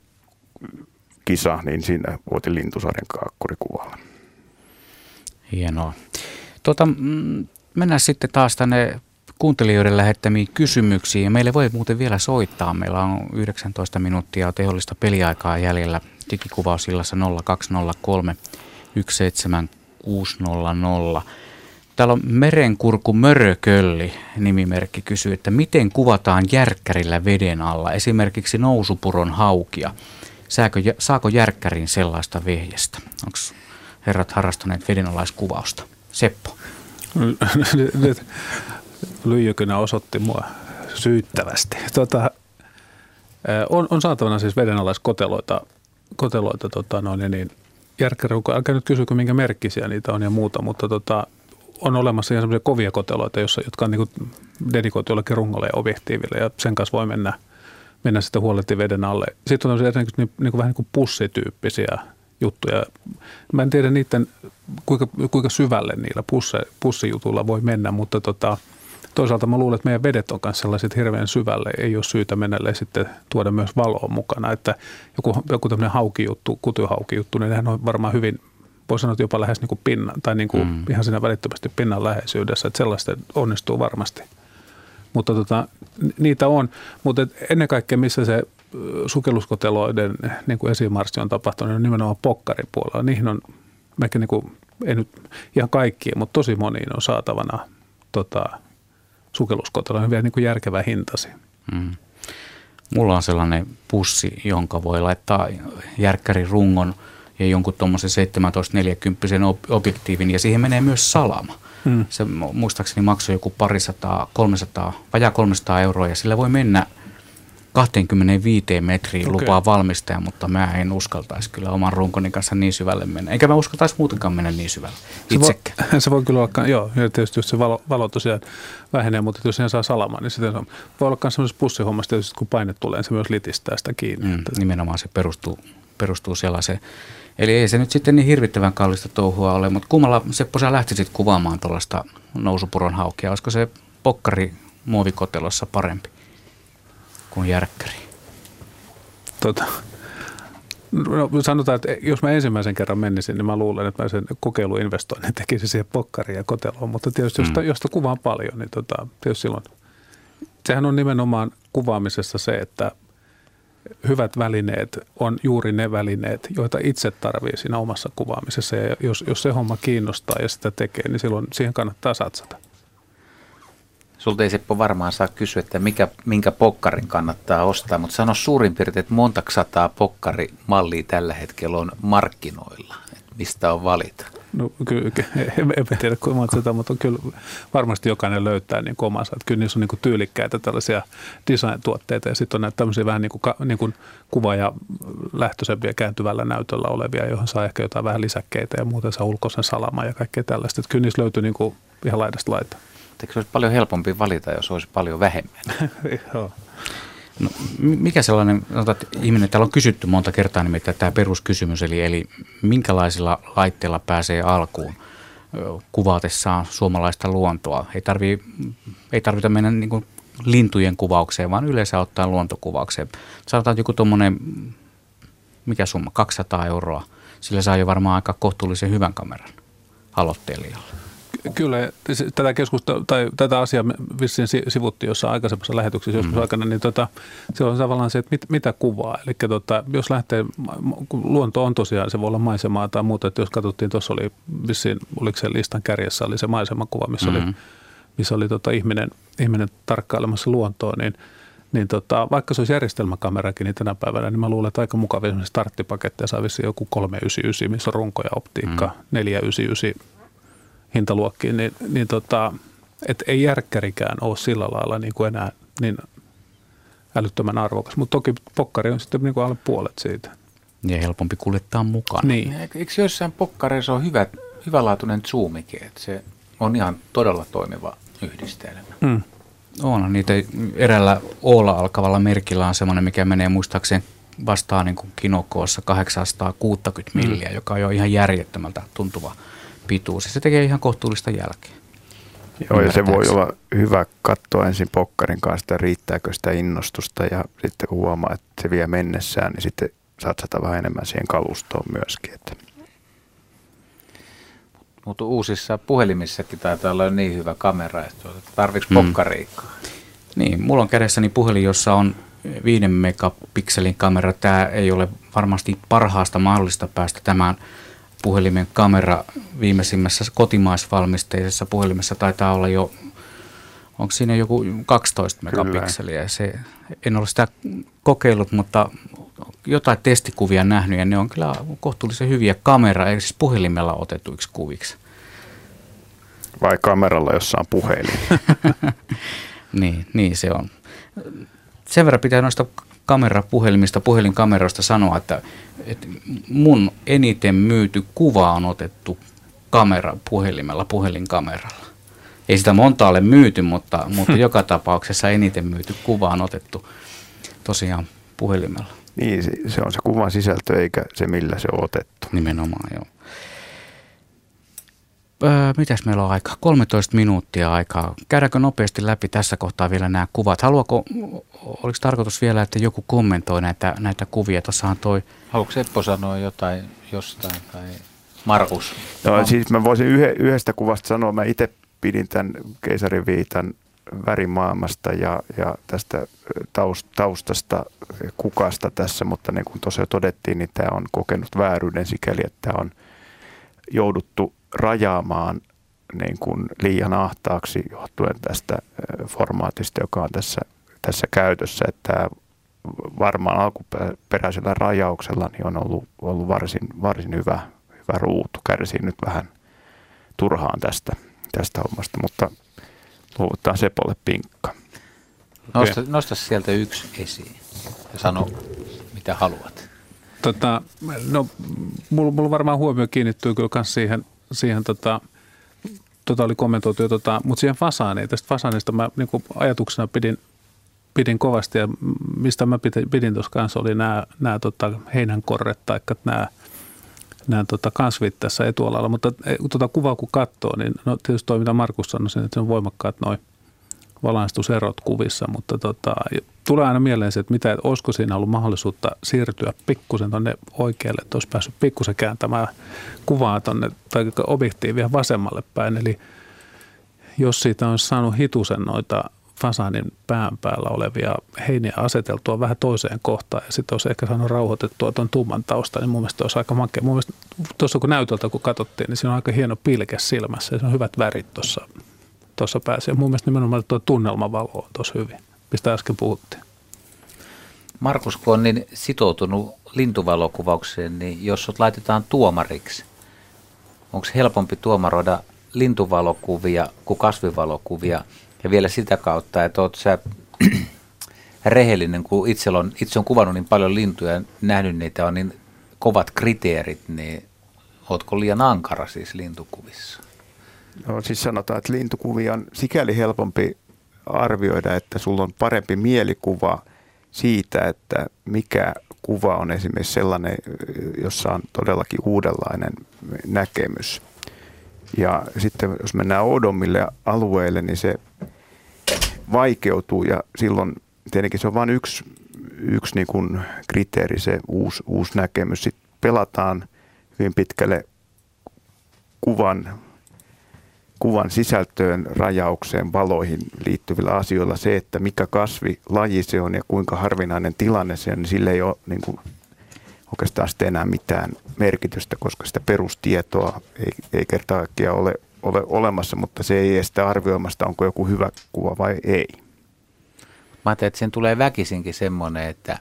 kisa, niin siinä vuoti Lintusaaren kaakkurikuvalla. Hienoa. Tuota, mennään sitten taas tänne kuuntelijoiden lähettämiin kysymyksiin. Ja meille voi muuten vielä soittaa. Meillä on yhdeksäntoista minuuttia tehollista peliaikaa jäljellä. Digikuvausillassa nolla kaksi nolla kolme yksi seitsemän kuusi nolla nolla. Täällä on Merenkurku Mörökölli nimimerkki kysyy, että miten kuvataan järkkärillä veden alla, esimerkiksi nousupuron haukia. Saako, saako järkkärin sellaista vehjestä? Onko herrat harrastaneet vedenalaiskuvausta? Seppo. Lyijykynä osoitti mua syyttävästi. Tota, on, on saatavana siis vedenalaiskoteloita koteloita, tota, noin, niin järkkärirukoja. Älkää nyt kysykö, minkä merkkisiä niitä on ja muuta, mutta tota, on olemassa ihan semmoisia kovia koteloita, jotka on niin kuin dedikoitu jollekin rungolle ja objektiiville, ja sen kanssa voi mennä, mennä sitten huolehtiin veden alle. Sitten on esimerkiksi niin, niin kuin, vähän niin kuin pussityyppisiä juttuja. Mä en tiedä niiden, kuinka, kuinka syvälle niillä pusse, pussijutuilla voi mennä, mutta tota, toisaalta mä luulen, että meidän vedet on myös sellaiset hirveän syvälle. Ei ole syytä mennä sitten tuoda myös valoa mukana. Että joku, joku tämmöinen haukijuttu, kutuhaukijuttu, niin nehän on varmaan hyvin, voi sanoa, että jopa lähes niin kuin pinnan, tai niin kuin mm. ihan siinä välittömästi pinnan läheisyydessä. Että sellaista onnistuu varmasti. Mutta tota, niitä on. Mutta ennen kaikkea, missä se sukelluskoteloiden niin kuin esimarssi on tapahtunut, on nimenomaan pokkarin puolella. Niihin on, mekin niin kuin, ei nyt ihan kaikkiin, mutta tosi moniin on saatavana tota, sukelluskotelo on vielä niin kuin järkevä hintasi. Mm. Mulla on sellainen pussi, jonka voi laittaa järkkärin rungon ja jonkun tuommoisen seitsemäntoista neljäkymmentä objektiivin, ja siihen menee myös salama. Mm. Se muistaakseni maksoi joku parisataa, kolmesataa, vajaa kolmesataa euroa, ja sillä voi mennä kaksikymmentäviisi metriä okay. Lupaa valmistaja, mutta mä en uskaltaisi kyllä oman runkoni kanssa niin syvälle mennä. Eikä mä uskaltaisi muutenkaan mennä niin syvälle itsekään. Se voi, se voi kyllä olla, joo, ja tietysti jos se valo, valo tosiaan vähenee, mutta jos sen saa salamaan, niin sitten voi olla myös sellaisessa pussihommassa, tietysti kun paine tulee, niin se myös litistää sitä kiinni. Mm, nimenomaan se perustuu, perustuu sellaiseen. Eli ei se nyt sitten niin hirvittävän kallista touhua ole, mutta kummalla Seppo sä lähtisit kuvaamaan tuollaista nousupuron haukea? Olisiko se pokkari muovikotelossa parempi kuin järkkäri? Tota, no sanotaan, että jos mä ensimmäisen kerran menisin, niin mä luulen, että mä sen kokeiluinvestoinnin tekisin siihen pokkariin ja koteloon. Mutta tietysti, mm. josta, josta kuvaan paljon, niin tota, tietysti silloin. Sehän on nimenomaan kuvaamisessa se, että hyvät välineet on juuri ne välineet, joita itse tarvii siinä omassa kuvaamisessa. Ja jos, jos se homma kiinnostaa ja sitä tekee, niin silloin siihen kannattaa satsata. Sulta ei, Seppo, varmaan saa kysyä, että mikä, minkä pokkarin kannattaa ostaa, mutta sano suurin piirtein, että montako sataa pokkarimallia tällä hetkellä on markkinoilla, että mistä on valita? No kyllä, en, en tiedä kuinka monta sataa, mutta kyllä varmasti jokainen löytää niin omansa. Että kyllä niissä on niin kuin tyylikkäitä tällaisia design-tuotteita, ja sitten on näitä tämmöisiä vähän niin kuin, niin kuin kuva- ja lähtöisempiä kääntyvällä näytöllä olevia, johon saa ehkä jotain vähän lisäkkeitä ja muuten saa ulkoisen salaman ja kaikkea tällaista. Että kyllä niissä löytyy niin kuin ihan laidasta laitaa. Eikö se olisi paljon helpompi valita, jos olisi paljon vähemmän? No, mikä sellainen, otat, ihminen, täällä on kysytty monta kertaa nimittäin tämä peruskysymys, eli, eli minkälaisilla laitteilla pääsee alkuun kuvatessaan suomalaista luontoa? Ei, tarvi, ei tarvita mennä niin kuin lintujen kuvaukseen, vaan yleensä ottaen luontokuvaukseen. Sanotaan joku tuommoinen, mikä summa, kaksisataa euroa, sillä saa jo varmaan aika kohtuullisen hyvän kameran aloittelijalle. Kyllä, tätä keskustelua tai tätä asiaa vissiin sivuttiin jossain aikaisemmassa lähetyksessä joskus aikana, niin tota, se on tavallaan se, että mit, mitä kuvaa. Eli tota, jos lähtee, luonto on tosiaan, se voi olla maisemaa tai muuta, että jos katsottiin, tuossa oli vissiin, oliko se listan kärjessä, oli se maisemakuva, missä mm-hmm. oli, missä oli tota, ihminen, ihminen tarkkailemassa luontoa, niin Niin tota, vaikka se olisi järjestelmäkamerakin niin tänä päivänä, niin mä luulen, että aika mukavia esimerkiksi starttipaketteja saa vissiin joku kolmesataayhdeksänkymmentäyhdeksän, missä on runko ja optiikka, mm-hmm. neljäsataayhdeksänkymmentäyhdeksän hintaluokkiin, niin, niin tota, et ei järkkärikään ole sillä lailla niin kuin enää niin älyttömän arvokas. Mutta toki pokkari on sitten niin kuin alle puolet siitä. Ja helpompi kuljettaa mukaan. Niin. Eikö joissain pokkareissa ole hyvä, hyvälaatuinen zoomikin? Se on ihan todella toimiva yhdistelmä. Mm. Onhan niitä eräällä O:lla alkavalla merkillä on semmoinen, mikä menee muistaakseen vastaan niin kuin kinokoossa kahdeksansataakuusikymmentä milliä, mm. joka on jo ihan järjettömältä tuntuva pituus. Se tekee ihan kohtuullista jälkeä. Joo, ja se voi olla hyvä katsoa ensin pokkarin kanssa, sitä, riittääkö sitä innostusta, ja sitten kun huomaa, että se vie mennessään, niin sitten satsata vähän enemmän siihen kalustoon myöskin. Mutta uusissa puhelimissakin taitaa olla niin hyvä kamera, että tarvitsi mm. pokkariikkaa. Niin, mulla on kädessäni puhelin, jossa on viiden megapikselin kamera. Tämä ei ole varmasti parhaasta mahdollista päästä tämän puhelimen kamera viimeisimmässä kotimaisvalmisteisessa puhelimessa taitaa olla jo, onko siinä joku kaksitoista megapikseliä. Se, en ole sitä kokeillut, mutta jotain testikuvia nähnyt ja ne on kyllä kohtuullisen hyviä kamera, eli siis puhelimella otetuiksi kuviksi. Vai kameralla, jossa on puhelin. niin, niin se on. Sen verran pitää noista kamerapuhelimista, puhelinkameroista sanoa, että, että mun eniten myyty kuva on otettu kamerapuhelimella, puhelinkameralla. Ei sitä monta ole myyty, mutta, mutta joka tapauksessa eniten myyty kuva on otettu tosiaan puhelimella. Niin, se on se kuvan sisältö eikä se millä se on otettu. Nimenomaan, joo. Öö, mitäs meillä on aikaa? kolmetoista minuuttia aikaa. Käydäänkö nopeasti läpi tässä kohtaa vielä nämä kuvat? Haluaako, oliko tarkoitus vielä, että joku kommentoi näitä, näitä kuvia? Tuossahan toi... Haluatko Seppo sanoa jotain jostain tai Markus? No, no siis mä voisin yhe, yhdestä kuvasta sanoa. Mä itse pidin tämän keisariviitan värimaailmasta ja, ja tästä taust, taustasta kukasta tässä, mutta niin kuin tosiaan todettiin, niin tämä on kokenut vääryyden sikäli, että on jouduttu rajaamaan niin kuin liian ahtaaksi johtuen tästä formaatista, joka on tässä, tässä käytössä, että varmaan alkuperäisellä rajauksella niin on ollut, ollut varsin, varsin hyvä, hyvä ruutu. Kärsiin nyt vähän turhaan tästä, tästä hommasta, mutta luovuttaa Sepolle pinkka. Nosta, nosta sieltä yksi esiin ja sano, mitä haluat. Tota, no, mulla, mulla varmaan huomio kiinnittyy kyllä myös siihen, siihen tota, tota oli kommentoitu jo, tota, mutta siihen fasaaniin. Tästä fasaanista mä niin kuin ajatuksena pidin, pidin kovasti ja mistä mä pidin, pidin tuossa kanssa oli nämä, nämä tota, heinänkorret tai nämä, nämä tota, kasvit tässä etualalla. Mutta tota kuvaa kun katsoo, niin no, tietysti toi mitä Markus sanoi, että se on voimakkaat noi valaistuserot kuvissa, mutta tota, tulee aina mieleen se, että mitä, että olisiko siinä ollut mahdollisuutta siirtyä pikkusen tuonne oikealle, että olisi päässyt pikkusen kääntämään kuvaa tuonne tai objektiivia vasemmalle päin. Eli jos siitä on saanut hitusen noita fasaanin pään päällä olevia heiniä aseteltua vähän toiseen kohtaan ja sitten olisi ehkä saanut rauhoitettua tuon tumman taustan, niin mun mielestä olisi aika makea. Mun mielestä tuossa kun näytöltä kun katsottiin, niin siinä on aika hieno pilke silmässä ja siinä on hyvät värit tuossa. Tuossa pääsi. Ja mun mielestä nimenomaan tuo tunnelmavalo on tuossa hyvin, mistä äsken puhuttiin. Markus, kun on niin sitoutunut lintuvalokuvaukseen, niin jos sut laitetaan tuomariksi, onko helpompi tuomaroida lintuvalokuvia kuin kasvivalokuvia? Ja vielä sitä kautta, että oot sä rehellinen, kun itse on, itse on kuvannut niin paljon lintuja ja nähnyt niitä, on niin kovat kriteerit, niin ootko liian ankara siis lintukuvissa? No siis sanotaan, että lintukuvia on sikäli helpompi arvioida, että sulla on parempi mielikuva siitä, että mikä kuva on esimerkiksi sellainen, jossa on todellakin uudenlainen näkemys. Ja sitten jos mennään oudommille alueille, niin se vaikeutuu ja silloin tietenkin se on vain yksi, yksi niin kuin kriteeri, se uusi, uusi näkemys. Sitten pelataan hyvin pitkälle kuvan kuvan sisältöön, rajaukseen, valoihin liittyvillä asioilla se, että mikä kasvilaji se on ja kuinka harvinainen tilanne se on, niin sillä ei ole niin kuin, oikeastaan sitten enää mitään merkitystä, koska sitä perustietoa ei, ei kerta kaikkiaan ole, ole olemassa, mutta se ei estä arvioimasta, onko joku hyvä kuva vai ei. Mä ajattelin, että sen tulee väkisinkin semmoinen, että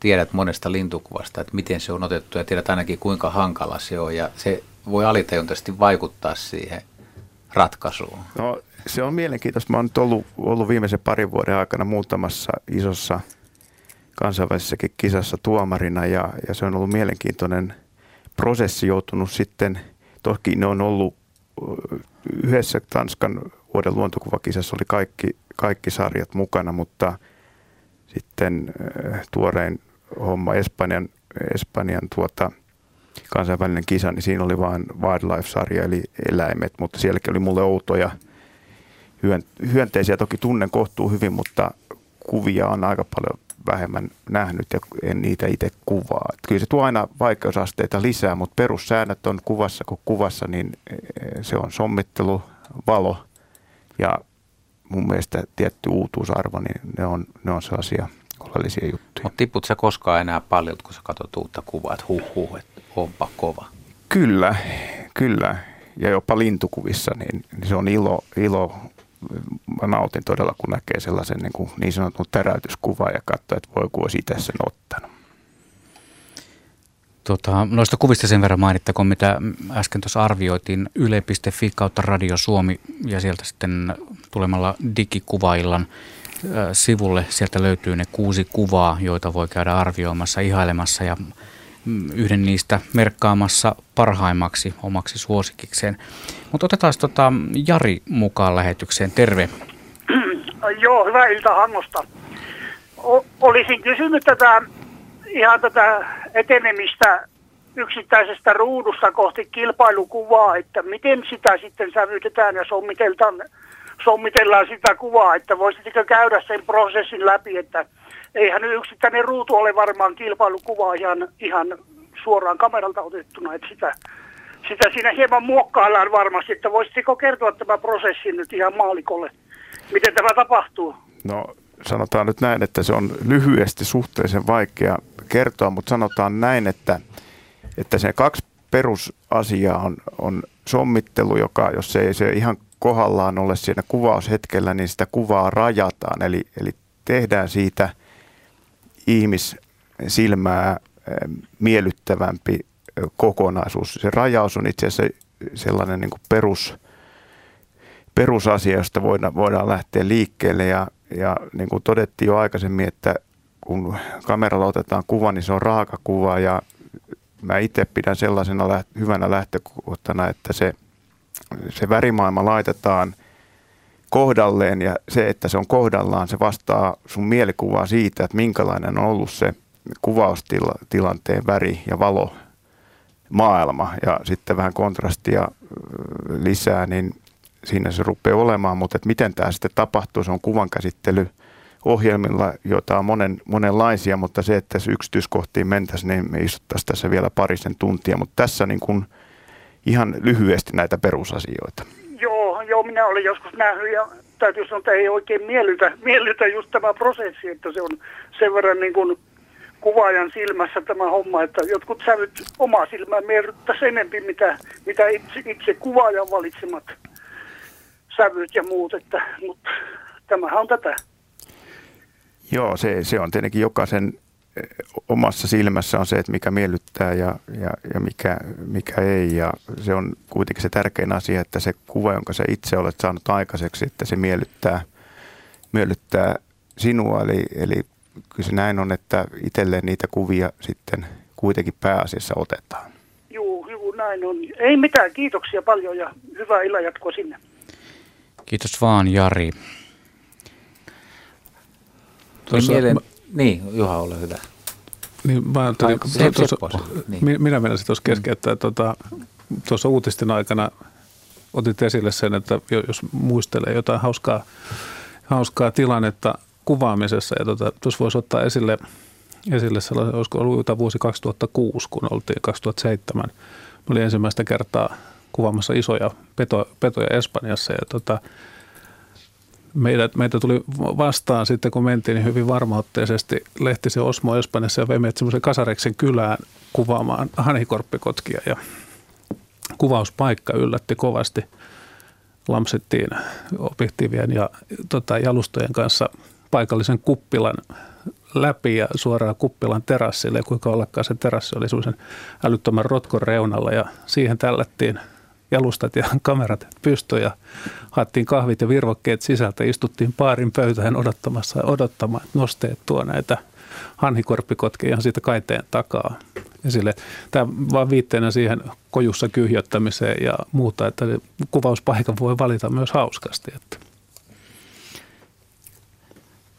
tiedät monesta lintukuvasta, että miten se on otettu ja tiedät ainakin kuinka hankala se on ja se voi alitajuntaisesti vaikuttaa siihen ratkaisuun. No, se on mielenkiintoista. Mä oon nyt ollut, ollut viimeisen parin vuoden aikana muutamassa isossa kansainvälisessäkin kisassa tuomarina ja, ja se on ollut mielenkiintoinen prosessi joutunut sitten. Toki ne on ollut yhdessä Tanskan vuoden luontokuvakisassa oli kaikki, kaikki sarjat mukana, mutta sitten tuorein homma Espanjan, Espanjan tuota, kansainvälinen kisa, niin siinä oli vain wildlife-sarja eli eläimet, mutta sielläkin oli mulle outoja hyönteisiä. Toki tunnen kohtuu hyvin, mutta kuvia on aika paljon vähemmän nähnyt ja en niitä itse kuvaa. Että kyllä se tuo aina vaikeusasteita lisää, mutta perussäännöt on kuvassa kuin kuvassa, niin se on sommittelu, valo ja mun mielestä tietty uutuusarvo, niin ne on, ne on sellaisia oleellisia juttuja. Mutta tiput sä koskaan enää paljon, kun sä katsot uutta kuvaa, että huh huh, että onpa kova. Kyllä, kyllä. Ja jopa lintukuvissa, niin se on ilo, ilo. Mä nautin todella, kun näkee sellaisen niin, kuin niin sanotun täräytyskuvan ja katsoo, että voi kun olisi itse sen ottanut. Tota, noista kuvista sen verran mainittakoon, mitä äsken tuossa arvioitiin, yle piste fi kautta Radio Suomi ja sieltä sitten tulemalla digikuvaillan äh, sivulle. Sieltä löytyy ne kuusi kuvaa, joita voi käydä arvioimassa, ihailemassa ja yhden niistä merkkaamassa parhaimmaksi omaksi suosikikseen. Mutta otetaan tota Jari mukaan lähetykseen. Terve. Joo, hyvää iltaa Hangosta. O- olisin kysynyt tätä, ihan tätä etenemistä yksittäisestä ruudusta kohti kilpailukuvaa, että miten sitä sitten sävytetään ja sommitellaan sitä kuvaa, että voisitko käydä sen prosessin läpi, että eihän nyt yksittäinen ruutu ole varmaan kilpailukuva ihan, ihan suoraan kameralta otettuna, että sitä, sitä siinä hieman muokkaillaan varmasti, että voisitko kertoa tämä prosessi nyt ihan maallikolle, miten tämä tapahtuu? No sanotaan nyt näin, että se on lyhyesti suhteellisen vaikea kertoa, mutta sanotaan näin, että, että se kaksi perusasiaa on, on sommittelu, joka jos ei se ihan kohdallaan ole siinä kuvaushetkellä, niin sitä kuvaa rajataan, eli, eli tehdään siitä ihmissilmää miellyttävämpi kokonaisuus. Se rajaus on itse asiassa sellainen niin kuin perus, perusasia, josta voidaan, voidaan lähteä liikkeelle. Ja, ja niin kuin todettiin jo aikaisemmin, että kun kameralla otetaan kuva, niin se on raaka kuva. Ja mä itse pidän sellaisena läht, hyvänä lähtökohtana, että se, se värimaailma laitetaan kohdalleen ja se, että se on kohdallaan, se vastaa sun mielikuvaa siitä, että minkälainen on ollut se kuvaustilanteen väri ja valo maailma ja sitten vähän kontrastia lisää, niin siinä se rupeaa olemaan, mutta että miten tämä sitten tapahtuu, se on kuvankäsittelyohjelmilla, joita on monen, monenlaisia, mutta se, että se yksityiskohtiin mentäisiin, niin me istuttaisiin tässä vielä parisen tuntia, mutta tässä niin kuin ihan lyhyesti näitä perusasioita. Joo, minä olen joskus nähnyt ja täytyy sanoa, että ei oikein miellytä, miellytä just tämä prosessi, että se on sen verran niin kuin kuvaajan silmässä tämä homma, että jotkut sävyt omaa silmää miellyttäisi enemmän, mitä, mitä itse, itse kuvaajan valitsemat sävyt ja muut, että, mutta tämähän on tätä. Joo, se, se on tietenkin jokaisen omassa silmässä on se, että mikä miellyttää ja, ja, ja mikä, mikä ei. Ja se on kuitenkin se tärkein asia, että se kuva, jonka sä itse olet saanut aikaiseksi, että se miellyttää, miellyttää sinua. Eli, eli kyllä se näin on, että itselleen niitä kuvia sitten kuitenkin pääasiassa otetaan. Juu, juu, näin on. Ei mitään, kiitoksia paljon ja hyvää illan jatkoa sinne. Kiitos vaan, Jari. Tuossa... Mielen... Niin, Juha, ole hyvä. Niin, mä tulin, Ai, tuossa, tuossa, niin. Minä menisin tuossa keskeyttää. Tuota, tuossa uutisten aikana otit esille sen, että jos muistelee jotain hauskaa, hauskaa tilannetta kuvaamisessa, ja tuota, tuossa voisi ottaa esille, esille sellaisen, olisiko ollut vuosi kaksituhattakuusi, kun oltiin kaksituhattaseitsemän. Mä olin ensimmäistä kertaa kuvaamassa isoja peto, petoja Espanjassa, ja tuota, Meitä, meitä tuli vastaan sitten, kun mentiin, niin hyvin varmautteisesti lehtisen Osmo Espanjassa ja vei meidät semmoisen Kasareksen kylään kuvaamaan hanhikorppikotkia. Ja kuvauspaikka yllätti kovasti. Lampsittiin objektiivien ja tota, jalustojen kanssa paikallisen kuppilan läpi ja suoraan kuppilan terassille. Ja kuinka ollakaan se terassi oli semmoisen älyttömän rotkon reunalla ja siihen tällättiin jalustat ja kamerat pystyyn ja haettiin kahvit ja virvokkeet sisältä. Istuttiin baarin pöytään odottamassa ja odottamaan, että nosteet tuo näitä hanhikorppikotkia ihan siitä kaiteen takaa esille. Tämä vaan viitteenä siihen kojussa kyhjöttämiseen ja muuta, että kuvauspaikan voi valita myös hauskasti. Että.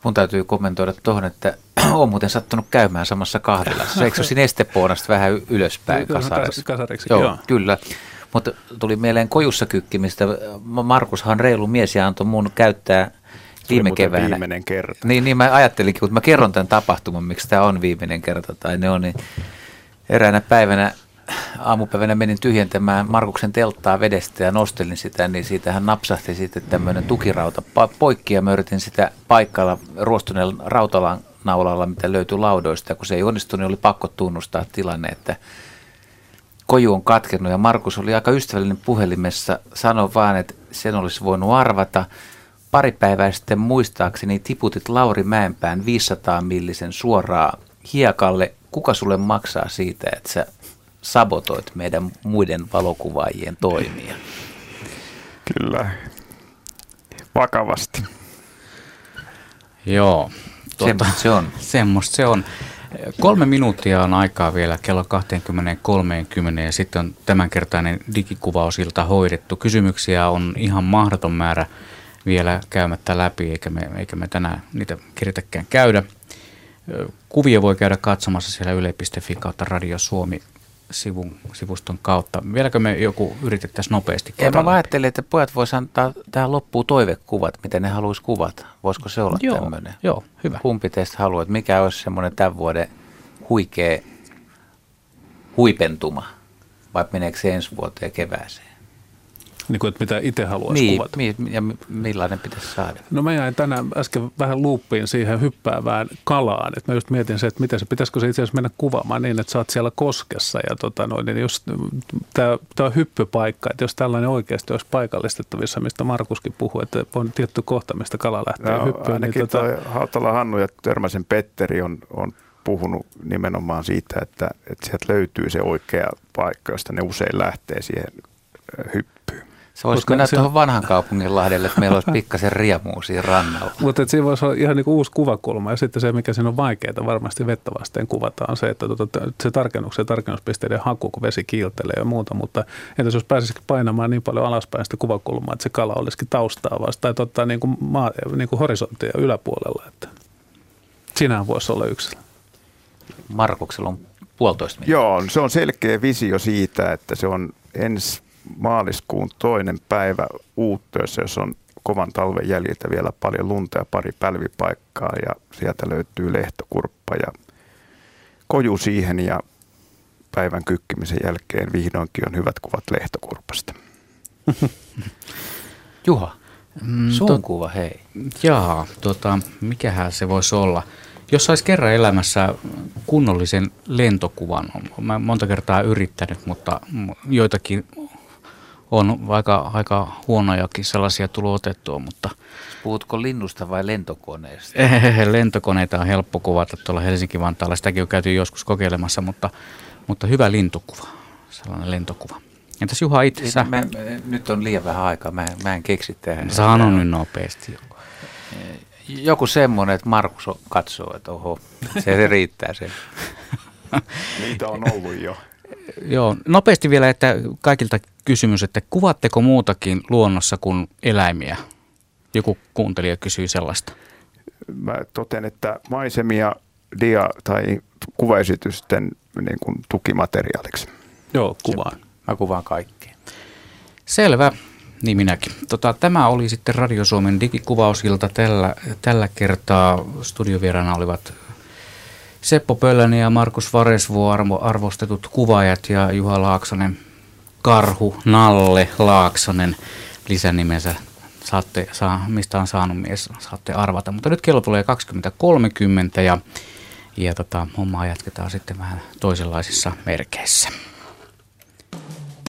Mun täytyy kommentoida tuohon, että on muuten sattunut käymään samassa kahvilassa. Eikö se ole Estepoonasta vähän ylöspäin kasareksi? kasareksi joo, joo, kyllä. Mutta tuli mieleen kojussa kykkimistä. Markushan reilu mies ja antoi mun käyttää viime keväänä. Viimeinen kerta. Niin, niin mä ajattelinkin, kun mä kerron tämän tapahtuman, miksi tämä on viimeinen kerta tai ne on, niin eräänä päivänä, aamupäivänä menin tyhjentämään Markuksen telttaa vedestä ja nostelin sitä, niin siitähän napsahti sitten tämmöinen tukirauta poikki ja mä yritin sitä paikalla ruostuneella rautanaulalla, mitä löytyi laudoista. Kun se ei onnistunut, niin oli pakko tunnustaa tilanne, että koju on katkennut ja Markus oli aika ystävällinen puhelimessa, sanoi vaan, että sen olisi voinut arvata. Pari päivää sitten muistaakseni tiputit Lauri Mäenpään viisisataa millisen suoraan hiekalle. Kuka sulle maksaa siitä, että sä sabotoit meidän muiden valokuvaajien toimia? Kyllä, vakavasti. Joo, tuota, semmoista se on. Semmoista se on. Kolme minuuttia on aikaa vielä kello kaksikymmentä kolmekymmentä ja sitten on tämänkertainen digikuvausilta hoidettu. Kysymyksiä on ihan mahdoton määrä vielä käymättä läpi, eikä me, eikä me tänään niitä keritäkään käydä. Kuvia voi käydä katsomassa siellä yle piste fi kautta Radio Suomi sivun, sivuston kautta. Vieläkö me joku yritettäisiin nopeasti käydä? Mä ajattelin, että pojat vois antaa tähän loppuun toivekuvat, mitä ne haluaisi kuvata. Voisiko se olla joo, tämmöinen? Joo, hyvä. Kumpi teistä haluaa, että mikä olisi semmoinen tämän vuoden huikea huipentuma? Vai meneekö se ensi vuoteen kevääseen? Niin kuin, että mitä itse haluaisi niin, kuvata. Niin, mi- ja millainen pitäisi saada? No mä jäin tänään äsken vähän luuppiin siihen hyppäävään kalaan. Et mä just mietin se, että mitä se, pitäisikö se itse asiassa mennä kuvaamaan niin, että sä oot siellä koskessa. Ja tota noin, niin just tämä on hyppypaikka, että jos tällainen oikeasti olisi paikallistettavissa, mistä Markuskin puhui, että on tietty kohta, mistä kala lähtee no, hyppyyn. Ainakin niin, tota... Hautala Hannu ja Törmäisen Petteri on, on puhunut nimenomaan siitä, että, että sieltä löytyy se oikea paikka, josta ne usein lähtee siihen hyppyyn. Se voisi mennä tuohon vanhan kaupungin lahdelle, että meillä olisi pikkasen riemua siinä rannalla. Mutta siinä voisi olla ihan niin kuin uusi kuvakulma. Ja sitten se, mikä siinä on vaikeaa varmasti vettä vasteen kuvata, on se, että tuota, se tarkennuksen ja tarkennuspisteiden haku, kun vesi kiiltelee ja muuta. Mutta entäs jos pääsisikin painamaan niin paljon alaspäin sitä kuvakulmaa, että se kala olisikin taustaa vasta tai totta niin kuin, maa, niin kuin horisonttia yläpuolella. Että sinähän voisi olla yksi. Markuksella on puolitoista minuuttia. Joo, se on selkeä visio siitä, että se on ensi maaliskuun toinen päivä Uuttöössä, jos on kovan talven jäljiltä vielä paljon lunta ja pari pälvipaikkaa ja sieltä löytyy lehtokurppa ja koju siihen ja päivän kykkimisen jälkeen vihdoinkin on hyvät kuvat lehtokurpasta. Juha, sun to- kuva hei. Jaa, tota, mikähän se voisi olla? Jos saisi kerran elämässä kunnollisen lentokuvan, mä monta kertaa yrittänyt, mutta joitakin on aika, aika huonojakin sellaisia tullut otettua, mutta... Puhutko linnusta vai lentokoneesta? Lentokoneita on helppo kuvata tuolla Helsinki-Vantaalla. Sitäkin on käyty joskus kokeilemassa, mutta, mutta hyvä lintukuva, sellainen lentokuva. Entäs Juha itse? Sä... Mä, mä, nyt on liian vähän aikaa, mä, mä en keksi tähän. Sano nyt nopeasti. Joku semmoinen, että Markus katsoo, että oho, se, se riittää sen. Niitä on ollut jo. Joo, nopeasti vielä, että kaikilta kysymys, että kuvatteko muutakin luonnossa kuin eläimiä? Joku kuuntelija kysyy sellaista. Mä toten, että maisemia, dia tai kuvaesitysten niin kuin tukimateriaaliksi. Joo, kuvaan. Mä kuvaan kaikkea. Selvä, niin minäkin. Tota, tämä oli sitten Radio Suomen digikuvausilta. Tällä, tällä kertaa studiovieraana olivat Seppo Pöllänen ja Markus Varesvuo, arvostetut kuvaajat, ja Juha Laaksonen, Karhu Nalle Laaksonen, lisänimensä saatte, saa, mistä on saanut mies, saatte arvata. Mutta nyt kello tulee kaksikymmentä kolmekymmentä ja, ja tota, hommaa jatketaan sitten vähän toisenlaisissa merkeissä.